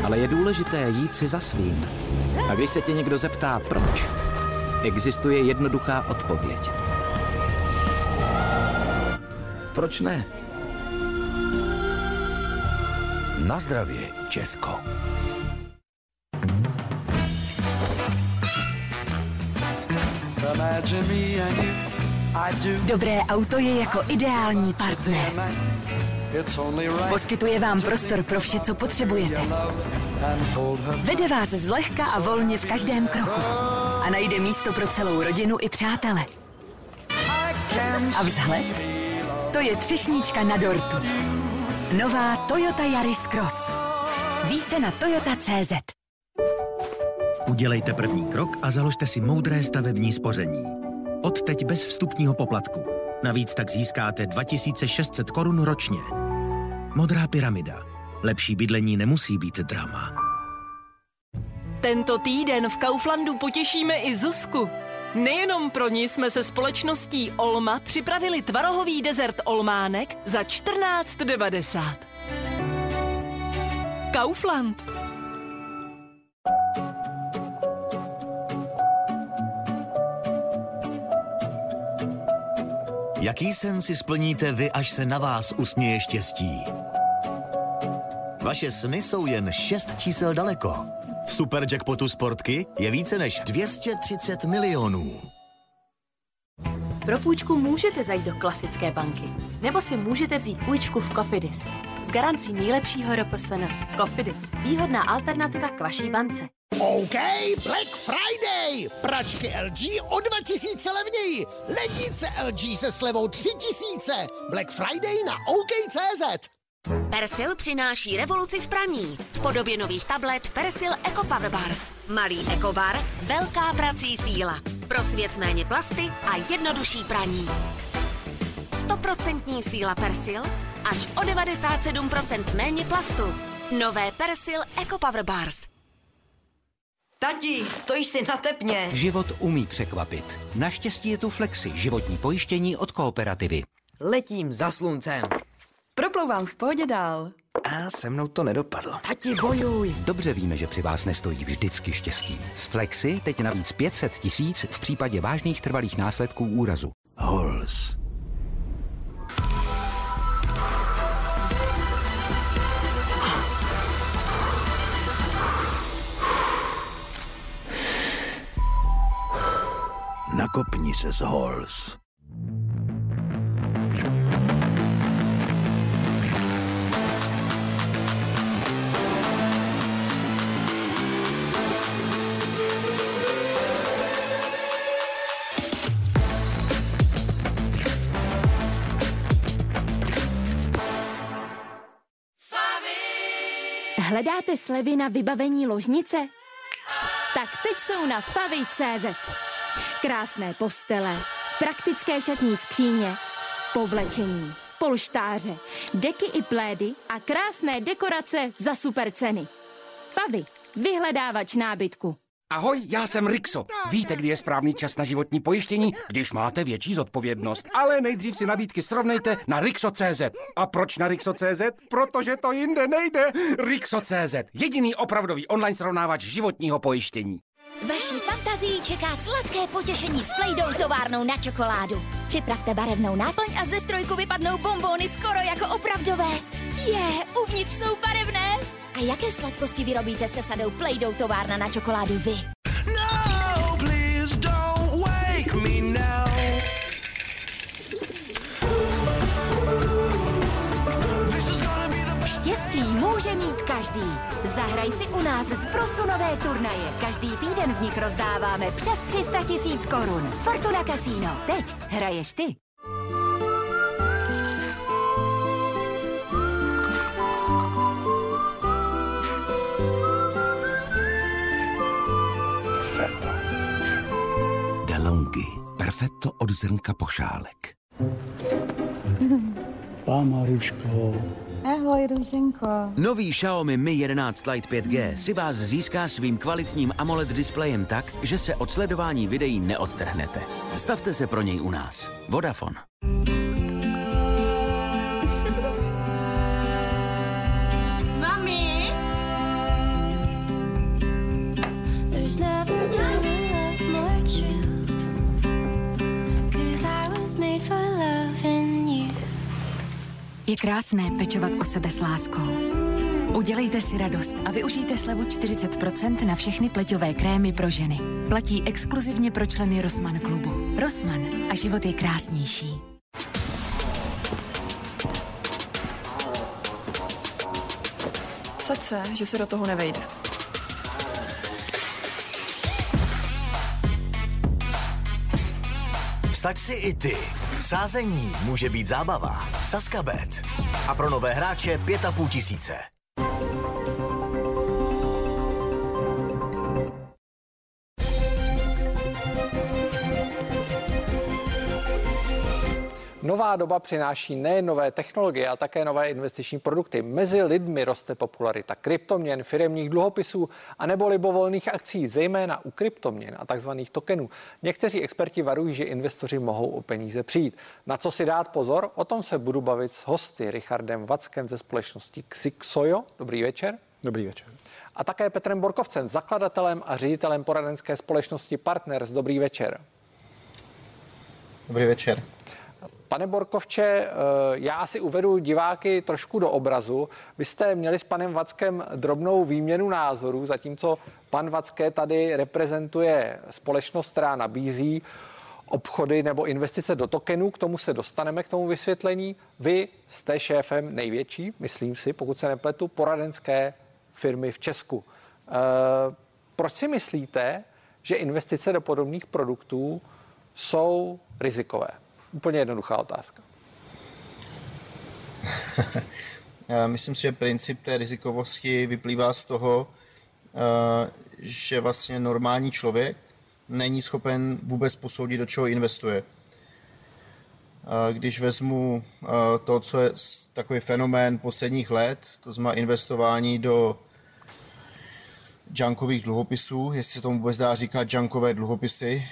Ale je důležité jít si za svým. A když se tě někdo zeptá, proč, existuje jednoduchá odpověď. Proč ne? Na zdravě, Česko. Dobré auto je jako ideální partner. Poskytuje vám prostor pro vše, co potřebujete. Vede vás zlehka a volně v každém kroku. A najde místo pro celou rodinu i přátele. A vzhled? To je třešnička na dortu. Nová Toyota Yaris Cross. Více na Toyota.cz. Udělejte první krok a založte si moudré stavební spoření. Odteď bez vstupního poplatku. Navíc tak získáte 2600 korun ročně. Modrá pyramida. Lepší bydlení nemusí být drama. Tento týden v Kauflandu potěšíme i Zuzku. Nejenom pro ní jsme se společností Olma připravili tvarohový dezert Olmánek za 14,90. Kaufland. Jaký sen si splníte vy, až se na vás usměje štěstí? Vaše sny jsou jen 6 čísel daleko. V Superjackpotu Sportky je více než 230 milionů. Pro půjčku můžete zajít do klasické banky. Nebo si můžete vzít půjčku v Cofidis. S garancí nejlepšího RPSN. Cofidis. Výhodná alternativa k vaší bance. OK, Black Friday! Pračky LG o 2000 levněji. Lednice LG se slevou 3000. Black Friday na OK.cz. Persil přináší revoluci v praní. V podobě nových tablet Persil Eco Power Bars. Malý ekobar, velká prací síla. Pro svět méně plasty a jednodušší praní. 100% síla Persil až o 97% méně plastu. Nové Persil Eco Power Bars. Tati, stojíš si na tepně. Život umí překvapit. Naštěstí je tu Flexi, životní pojištění od Kooperativy. Letím za sluncem. Proplouvám v pohodě dál. A se mnou to nedopadlo. Tati, bojuj. Dobře víme, že při vás nestojí vždycky štěstí. S Flexi teď navíc 500 000 v případě vážných trvalých následků úrazu. Holz. Nakopni se z Holz. Hledáte slevy na vybavení ložnice? Tak teď jsou na favy.cz. Krásné postele, praktické šatní skříně, povlečení, polštáře, deky i plédy a krásné dekorace za super ceny. Favy, vyhledávač nábytku. Ahoj, já jsem Rixo. Víte, kdy je správný čas na životní pojištění, když máte větší zodpovědnost. Ale nejdřív si nabídky srovnejte na Rixo.cz. A proč na Rixo.cz? Protože to jinde nejde. Rixo.cz, jediný opravdový online srovnávač životního pojištění. Vaší fantazii čeká sladké potěšení s Play-Doh továrnou na čokoládu. Připravte barevnou náplň a ze strojku vypadnou bonbóny skoro jako opravdové. Uvnitř jsou barevné. A jaké sladkosti vyrobíte se sadou Play-Doh továrna na čokoládu vy? No, please don't wake me now. Štěstí může mít každý. Zahraj si u nás z prosunové turnaje. Každý týden v nich rozdáváme přes 300 000 korun. Fortuna Casino. Teď hraješ ty. Perfetto od zrnka pošálek. Pá Maruško. Ahoj, Růženko. Nový Xiaomi Mi 11 Lite 5G si vás získá svým kvalitním AMOLED displejem tak, že se od sledování videí neodtrhnete. Stavte se pro něj u nás. Vodafone. Mami! There's never been love more true. Je krásné pečovat o sebe s láskou. Udělejte si radost a využijte slevu 40% na všechny pleťové krémy pro ženy. Platí exkluzivně pro členy Rossmann klubu. Rossmann a život je krásnější. Saď se, že se do toho nevejde. Vsaď si i ty. Sázení může být zábava. Sazkabet. A pro nové hráče 5 500. Nová doba přináší nejen nové technologie, ale také nové investiční produkty. Mezi lidmi roste popularita kryptoměn, firemních dluhopisů a nebo libovolných akcí, zejména u kryptoměn a tzv. Tokenů. Někteří experti varují, že investoři mohou o peníze přijít. Na co si dát pozor? O tom se budu bavit s hosty Richardem Vackem ze společnosti KSIX. Dobrý večer. Dobrý večer. A také Petrem Borkovcem, zakladatelem a ředitelem poradenské společnosti Partners. Dobrý večer. Dobrý večer. Pane Borkovče, já si uvedu diváky trošku do obrazu. Vy jste měli s panem Vackem drobnou výměnu názorů, zatímco pan Vacke tady reprezentuje společnost, která nabízí obchody nebo investice do tokenů. K tomu se dostaneme, k tomu vysvětlení. Vy jste šéfem největší, myslím si, pokud se nepletu, poradenské firmy v Česku. Proč si myslíte, že investice do podobných produktů jsou rizikové? Úplně jednoduchá otázka. Myslím si, že princip té rizikovosti vyplývá z toho, že vlastně normální člověk není schopen vůbec posoudit, do čeho investuje. Když vezmu to, co je takový fenomén posledních let, to znamená investování do junkových dluhopisů, jestli se tomu vůbec dá říkat junkové dluhopisy,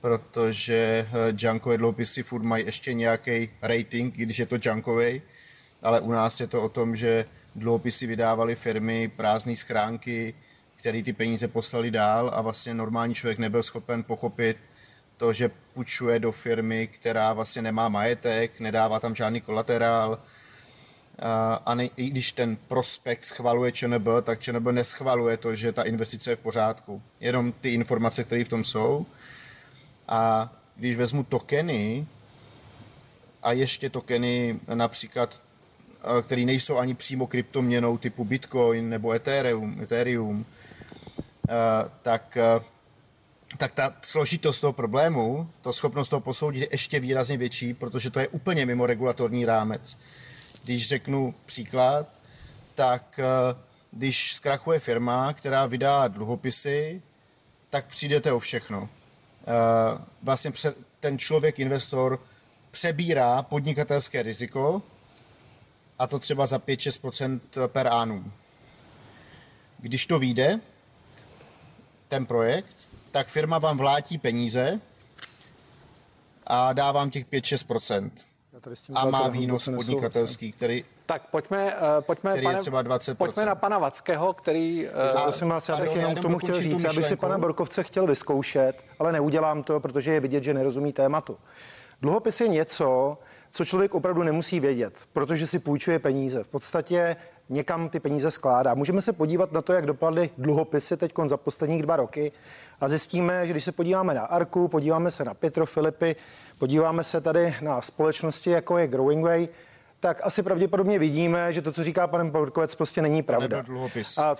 protože junkové dluhopisy furt mají ještě nějaký rating, i když je to junkový, ale u nás je to o tom, že dluhopisy vydávaly firmy, prázdné schránky, které ty peníze poslali dál a vlastně normální člověk nebyl schopen pochopit to, že půjčuje do firmy, která vlastně nemá majetek, nedává tam žádný kolaterál a ne, i když ten prospekt schvaluje ČNB, tak ČNB neschvaluje to, že ta investice je v pořádku. Jenom ty informace, které v tom jsou. A když vezmu tokeny a ještě tokeny například, které nejsou ani přímo kryptoměnou typu Bitcoin nebo Ethereum, tak ta složitost toho problému, ta schopnost toho posoudit je ještě výrazně větší, protože to je úplně mimo regulatorní rámec. Když řeknu příklad, tak když zkrachuje firma, která vydá dluhopisy, tak přijdete o všechno. Vlastně ten člověk, investor, přebírá podnikatelské riziko a to třeba za 5-6% per annum. Když to vyjde, ten projekt, tak firma vám vlátí peníze a dá vám těch 5-6% a má výnos podnikatelský, který... Tak pojďme na pana Vackého, který... Prosím vás, já bych jenom k tomu chtěl říct, abych si pana Borkovce chtěl vyzkoušet, ale neudělám to, protože je vidět, že nerozumí tématu. Dluhopis je něco, co člověk opravdu nemusí vědět, protože si půjčuje peníze. V podstatě někam ty peníze skládá. Můžeme se podívat na to, jak dopadly dluhopisy teď za posledních 2 roky a zjistíme, že když se podíváme na Arku, podíváme se na Pietro Filippi, podíváme se tady na společnosti, jako je Growingway, tak asi pravděpodobně vidíme, že to, co říká pan Borkovec, prostě není pravda. A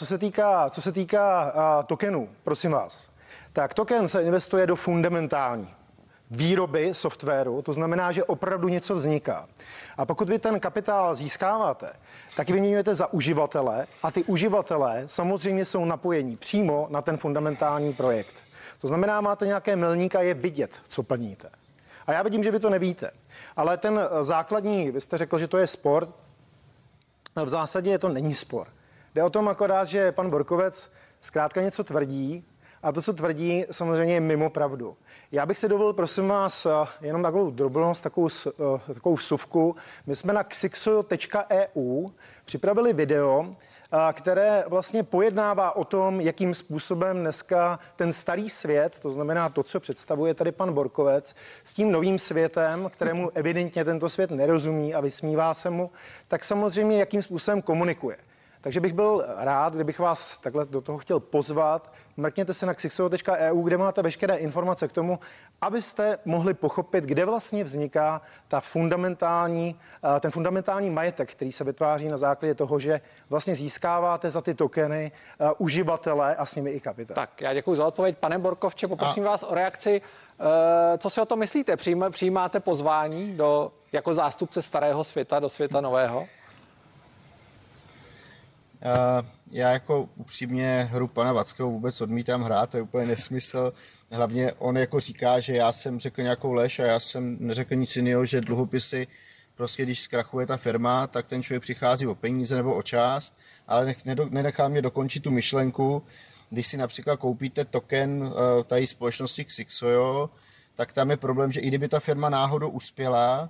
co se týká tokenů, prosím vás, tak token se investuje do fundamentální výroby softwaru, to znamená, že opravdu něco vzniká. A pokud vy ten kapitál získáváte, tak vyměňujete za uživatele a ty uživatelé samozřejmě jsou napojení přímo na ten fundamentální projekt. To znamená, máte nějaké milníka, je vidět, co plníte. A já vidím, že vy to nevíte. Ale ten základní, vy jste řekl, že to je sport, v zásadě to není spor. Jde o tom akorát, že pan Borkovec zkrátka něco tvrdí a to, co tvrdí, samozřejmě je mimo pravdu. Já bych si dovolil, prosím vás, jenom takovou drobnost, takovou vsuvku. My jsme na ksixo.eu připravili video, které vlastně pojednává o tom, jakým způsobem dneska ten starý svět, to znamená to, co představuje tady pan Borkovec, s tím novým světem, kterému evidentně tento svět nerozumí a vysmívá se mu, tak samozřejmě jakým způsobem komunikuje. Takže bych byl rád, kdybych vás takhle do toho chtěl pozvat. Mrkněte se na ksixo.eu, kde máte veškeré informace k tomu, abyste mohli pochopit, kde vlastně vzniká ten fundamentální majetek, který se vytváří na základě toho, že vlastně získáváte za ty tokeny uživatele a s nimi i kapitál. Tak, já děkuji za odpověď. Pane Borkovče, poprosím vás o reakci. Co si o tom myslíte? Přijímáte pozvání jako zástupce starého světa do světa nového? Já jako upřímně hru pana Vackého vůbec odmítám hrát, to je úplně nesmysl. Hlavně on jako říká, že já jsem řekl nějakou lež a já jsem neřekl nic jiného, že dluhopisy, prostě když zkrachuje ta firma, tak ten člověk přichází o peníze nebo o část, ale nenechá mě dokončit tu myšlenku. Když si například koupíte token tady společnosti KSIX, tak tam je problém, že i kdyby ta firma náhodou uspěla,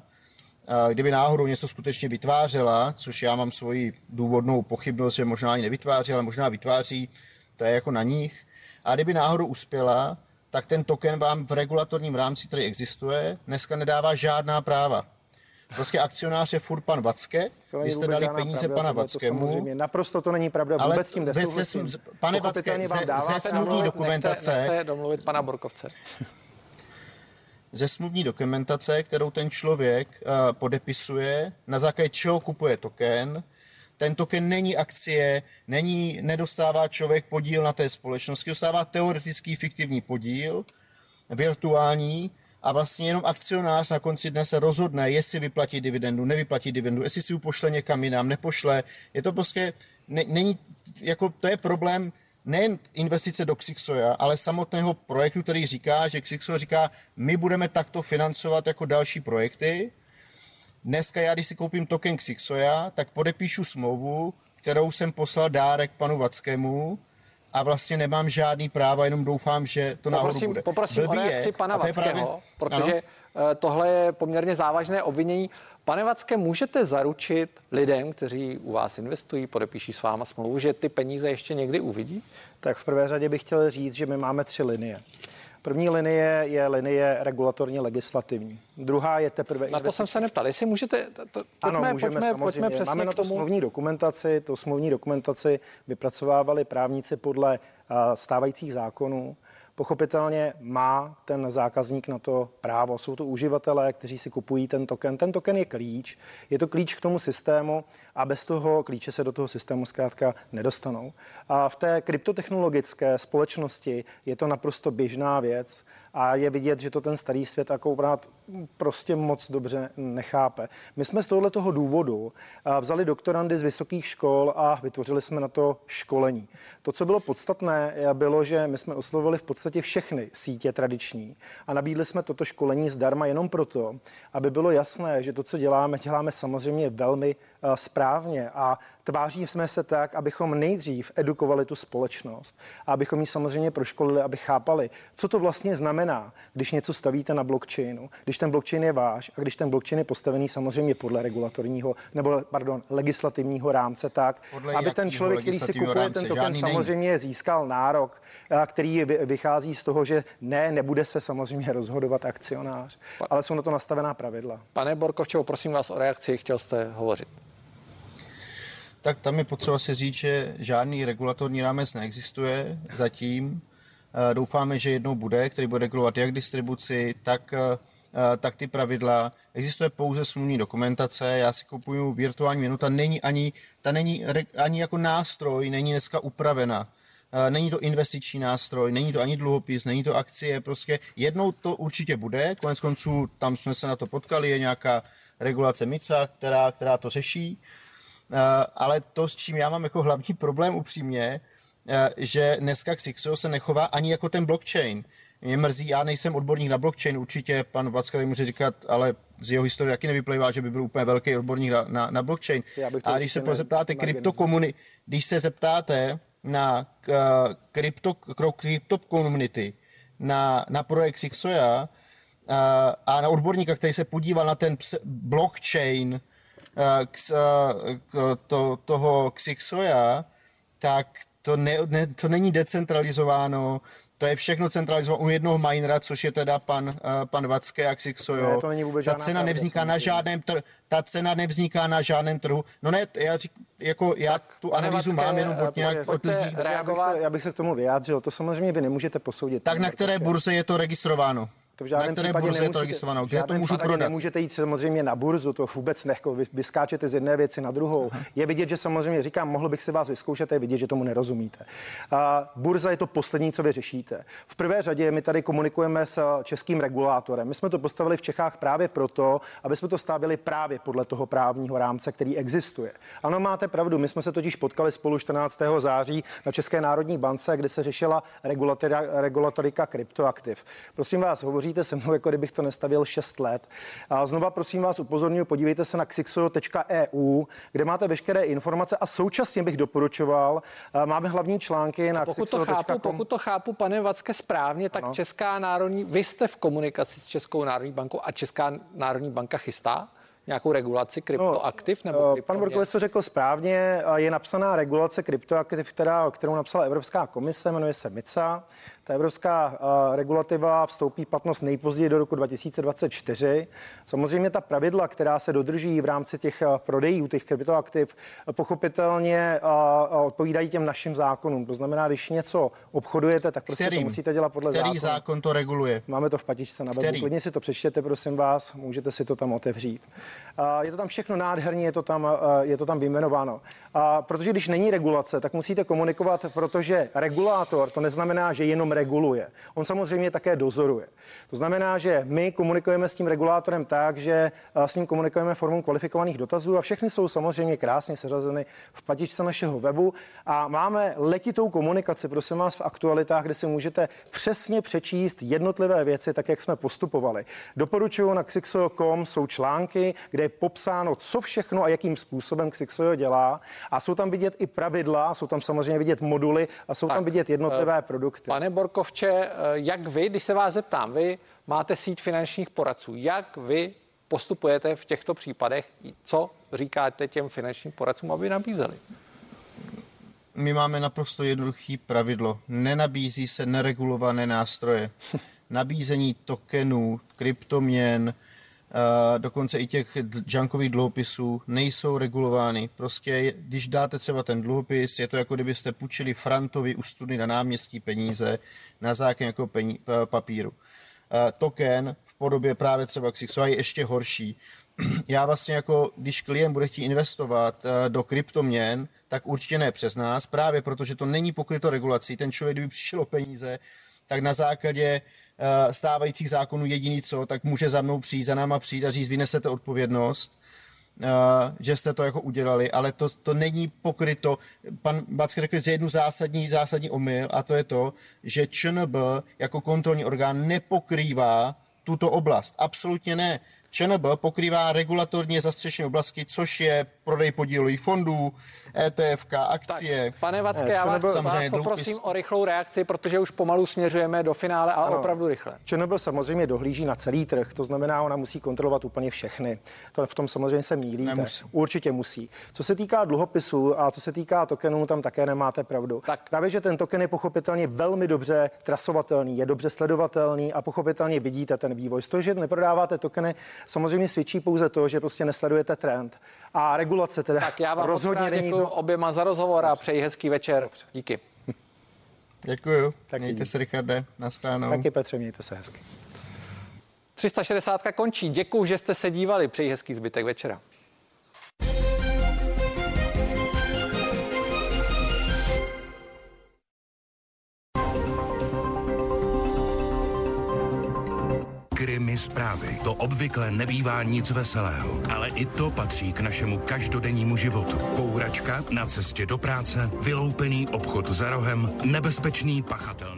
kdyby náhodou něco skutečně vytvářela, což já mám svoji důvodnou pochybnost, že možná ji nevytváří, ale možná vytváří, to je jako na nich. A kdyby náhodou uspěla, tak ten token vám v regulatorním rámci, který existuje, dneska nedává žádná práva. Prostě akcionář je furt pan Vacke, vy jste dali peníze pravda, pana Vackému. Naprosto to není pravda, vůbec s tím nesouhlasím. Pane Vacke, ze smluvní dokumentace... Nechte domluvit pana Borkovce. Ze smluvní dokumentace, kterou ten člověk podepisuje, na základě čeho kupuje token, ten token není akcie, nedostává člověk podíl na té společnosti, dostává teoretický fiktivní podíl, virtuální, a vlastně jenom akcionář na konci dne se rozhodne, jestli vyplatí dividendu, nevyplatí dividendu, jestli si ji pošle někam jinam, nepošle. Je to prostě, není, jako to je problém nejen investice do KSIXoja, ale samotného projektu, který říká, že KSIXo říká, my budeme takto financovat jako další projekty. Dneska já, když si koupím token KSIXoja, tak podepíšu smlouvu, kterou jsem poslal dárek panu Vackému, a vlastně nemám žádný práva, jenom doufám, že to náhodou bude. Poprosím o reakci pana Vackého, protože tohle je poměrně závažné obvinění. Pane Vacke, můžete zaručit lidem, kteří u vás investují, podepíší s váma smlouvu, že ty peníze ještě někdy uvidí? Tak v prvé řadě bych chtěl říct, že my máme 3 linie. První linie je linie regulatorně legislativní. Druhá je teprve investiční. Na to jsem se neptal, jestli můžete... Ano, můžeme, samozřejmě. Přesně máme na to smluvní dokumentaci. To smluvní dokumentaci vypracovávali právníci podle stávajících zákonů. Pochopitelně má ten zákazník na to právo. Jsou to uživatelé, kteří si kupují ten token. Ten token je klíč. Je to klíč k tomu systému a bez toho klíče se do toho systému zkrátka nedostanou. A v té kryptotechnologické společnosti je to naprosto běžná věc a je vidět, že to ten starý svět akorát prostě moc dobře nechápe. My jsme z tohoto důvodu vzali doktorandy z vysokých škol a vytvořili jsme na to školení. To, co bylo podstatné, bylo, že my jsme oslovili v podstatě všechny sítě tradiční a nabídli jsme toto školení zdarma jenom proto, aby bylo jasné, že to, co děláme, děláme samozřejmě velmi správně a tváří jsme se tak, abychom nejdřív edukovali tu společnost a abychom ji samozřejmě proškolili, aby chápali, co to vlastně znamená, když něco stavíte na blockchainu, když ten blockchain je váš a když ten blockchain je postavený samozřejmě podle regulatorního nebo legislativního rámce tak, podle aby ten člověk, který si kupuje ten token, samozřejmě získal nárok, který vychází z toho, že nebude se samozřejmě rozhodovat akcionář, ale jsou na to nastavená pravidla. Pane Borkovče, prosím vás o reakci, chtěl jste hovořit. Tak tam je potřeba si říct, že žádný regulatorní rámec neexistuje zatím. Doufáme, že jednou bude, který bude regulovat jak distribuci, tak ty pravidla. Existuje pouze smluvní dokumentace, já si kupuju virtuální měnu, ta není jako nástroj, není dneska upravena. Není to investiční nástroj, není to ani dluhopis, není to akcie, prostě jednou to určitě bude. Konec konců tam jsme se na to potkali, je nějaká regulace MiCA, která to řeší. Ale to, s čím já mám jako hlavní problém upřímně, že dneska KSIXo se nechová ani jako ten blockchain. Mě mrzí, já nejsem odborník na blockchain, určitě pan Vacka může říkat, ale z jeho historie taky nevyplývá, že by byl úplně velký odborník na blockchain. A když se zeptáte na krypto community, na projekt KSIXoja a na odborníka, který se podíval na ten blockchain toho KSIXoja, tak to není decentralizováno, to je všechno centralizováno u jednoho minera, což je teda pan Vacke a KSIXojo. Ta cena nevzniká na žádném trhu. No ne, já tu analýzu mám jenom od nějak od lidí. Já bych se k tomu vyjádřil, to samozřejmě vy nemůžete posoudit. Tak na které burze je to registrováno? To v žádném případě nemůžete jít samozřejmě na burzu, to vůbec nechko, vyskáčete z jedné věci na druhou. Je vidět, že samozřejmě říkám, mohl bych se vás vyzkoušet, je vidět, že tomu nerozumíte. Burza je to poslední, co vy řešíte. V prvé řadě my tady komunikujeme s českým regulátorem. My jsme to postavili v Čechách právě proto, aby jsme to stavěli právě podle toho právního rámce, který existuje. Ano, máte pravdu, my jsme se totiž potkali spolu 14. září na České národní bance, kde se řešila regulatorika kryptoaktiv. Prosím vás, hovoříte se mnou, jako kdybych to nestavil 6 let. A znova prosím vás upozorňuji, podívejte se na ksixo.eu, kde máte veškeré informace a současně bych doporučoval, máme hlavní články na ksixo.com. Pokud to chápu, pane Vacke, správně, tak ano. Vy jste v komunikaci s Českou národní bankou a Česká národní banka chystá nějakou regulaci kryptoaktiv? No, nebo pan Borkovec to řekl správně, je napsaná regulace kryptoaktiv, kterou napsala Evropská komise, jmenuje se MiCA. Ta evropská regulativa vstoupí v platnost nejpozději do roku 2024. Samozřejmě ta pravidla, která se dodrží v rámci těch prodejů, těch kryptoaktiv, pochopitelně odpovídají těm našim zákonům. To znamená, když něco obchodujete, tak prostě to musíte dělat podle zákona. Který zákon to reguluje? Máme to v patičce na webu. Klidně si to přečtěte, prosím vás, můžete si to tam otevřít. Je to tam všechno nádherně, je to tam vyjmenováno. Protože když není regulace, tak musíte komunikovat, protože regulátor to neznamená, že jenom reguluje. On samozřejmě také dozoruje. To znamená, že my komunikujeme s tím regulátorem tak, že s ním komunikujeme formou kvalifikovaných dotazů a všechny jsou samozřejmě krásně seřazeny v patičce našeho webu a máme letitou komunikaci, prosím vás, v aktualitách, kde si můžete přesně přečíst jednotlivé věci, tak jak jsme postupovali. Doporučuju, na ksixo.com jsou články, kde je popsáno, co všechno a jakým způsobem KSIXO dělá a jsou tam vidět i pravidla, jsou tam samozřejmě vidět moduly a jsou tam vidět jednotlivé produkty. Pane Borkovče, jak vy, když se vás zeptám, vy máte síť finančních poradců, jak vy postupujete v těchto případech, co říkáte těm finančním poradcům, aby nabízeli? My máme naprosto jednoduché pravidlo. Nenabízí se neregulované nástroje. Nabízení tokenů, kryptoměn, dokonce i těch junkových dluhopisů nejsou regulovány. Prostě, když dáte třeba ten dluhopis, je to jako kdybyste půjčili Frantovi u studny na náměstí peníze na základě jako papíru. Token v podobě právě třeba KSIXu je ještě horší. Já vlastně jako, když klient bude chtít investovat do kryptoměn, tak určitě ne přes nás, právě protože to není pokryto regulací. Ten člověk, kdyby přišel o peníze, tak na základě stávajících zákonů jediný co, tak může za náma přijít a říct, vy nesete odpovědnost, že jste to jako udělali, ale to není pokryto. Pan Bacek řekl, že jednu zásadní omyl a to je to, že ČNB jako kontrolní orgán nepokrývá tuto oblast. Absolutně ne. ČNB pokrývá regulatorně zastřešené oblasti, což je prodej podílových fondů, ETF, akcie. Tak, pane Vacke, já vás poprosím o rychlou reakci, protože už pomalu směřujeme do finále, ale ano, opravdu rychle. ČNB samozřejmě dohlíží na celý trh, to znamená, ona musí kontrolovat úplně všechny. To v tom samozřejmě se mýlíte. Nemusí. Určitě musí. Co se týká dluhopisů a co se týká tokenů, tam také nemáte pravdu. Tak. Právě, že ten token je pochopitelně velmi dobře trasovatelný, je dobře sledovatelný a pochopitelně vidíte ten vývoj. Z toho, že neprodáváte tokeny, samozřejmě svědčí pouze to, že prostě nesledujete trend. A regulace teda tak já vám rozhodně není. Děkuju oběma za rozhovor a přeji hezký večer. Dobře. Díky. Děkuju. Tak mějte se, Richarde. Nashledanou. Taky, Petře, mějte se hezky. 360 končí. Děkuju, že jste se dívali. Přeji hezký zbytek večera. Krymy zprávy. To obvykle nebývá nic veselého, ale i to patří k našemu každodennímu životu. Bouračka na cestě do práce, vyloupený obchod za rohem, nebezpečný pachatel.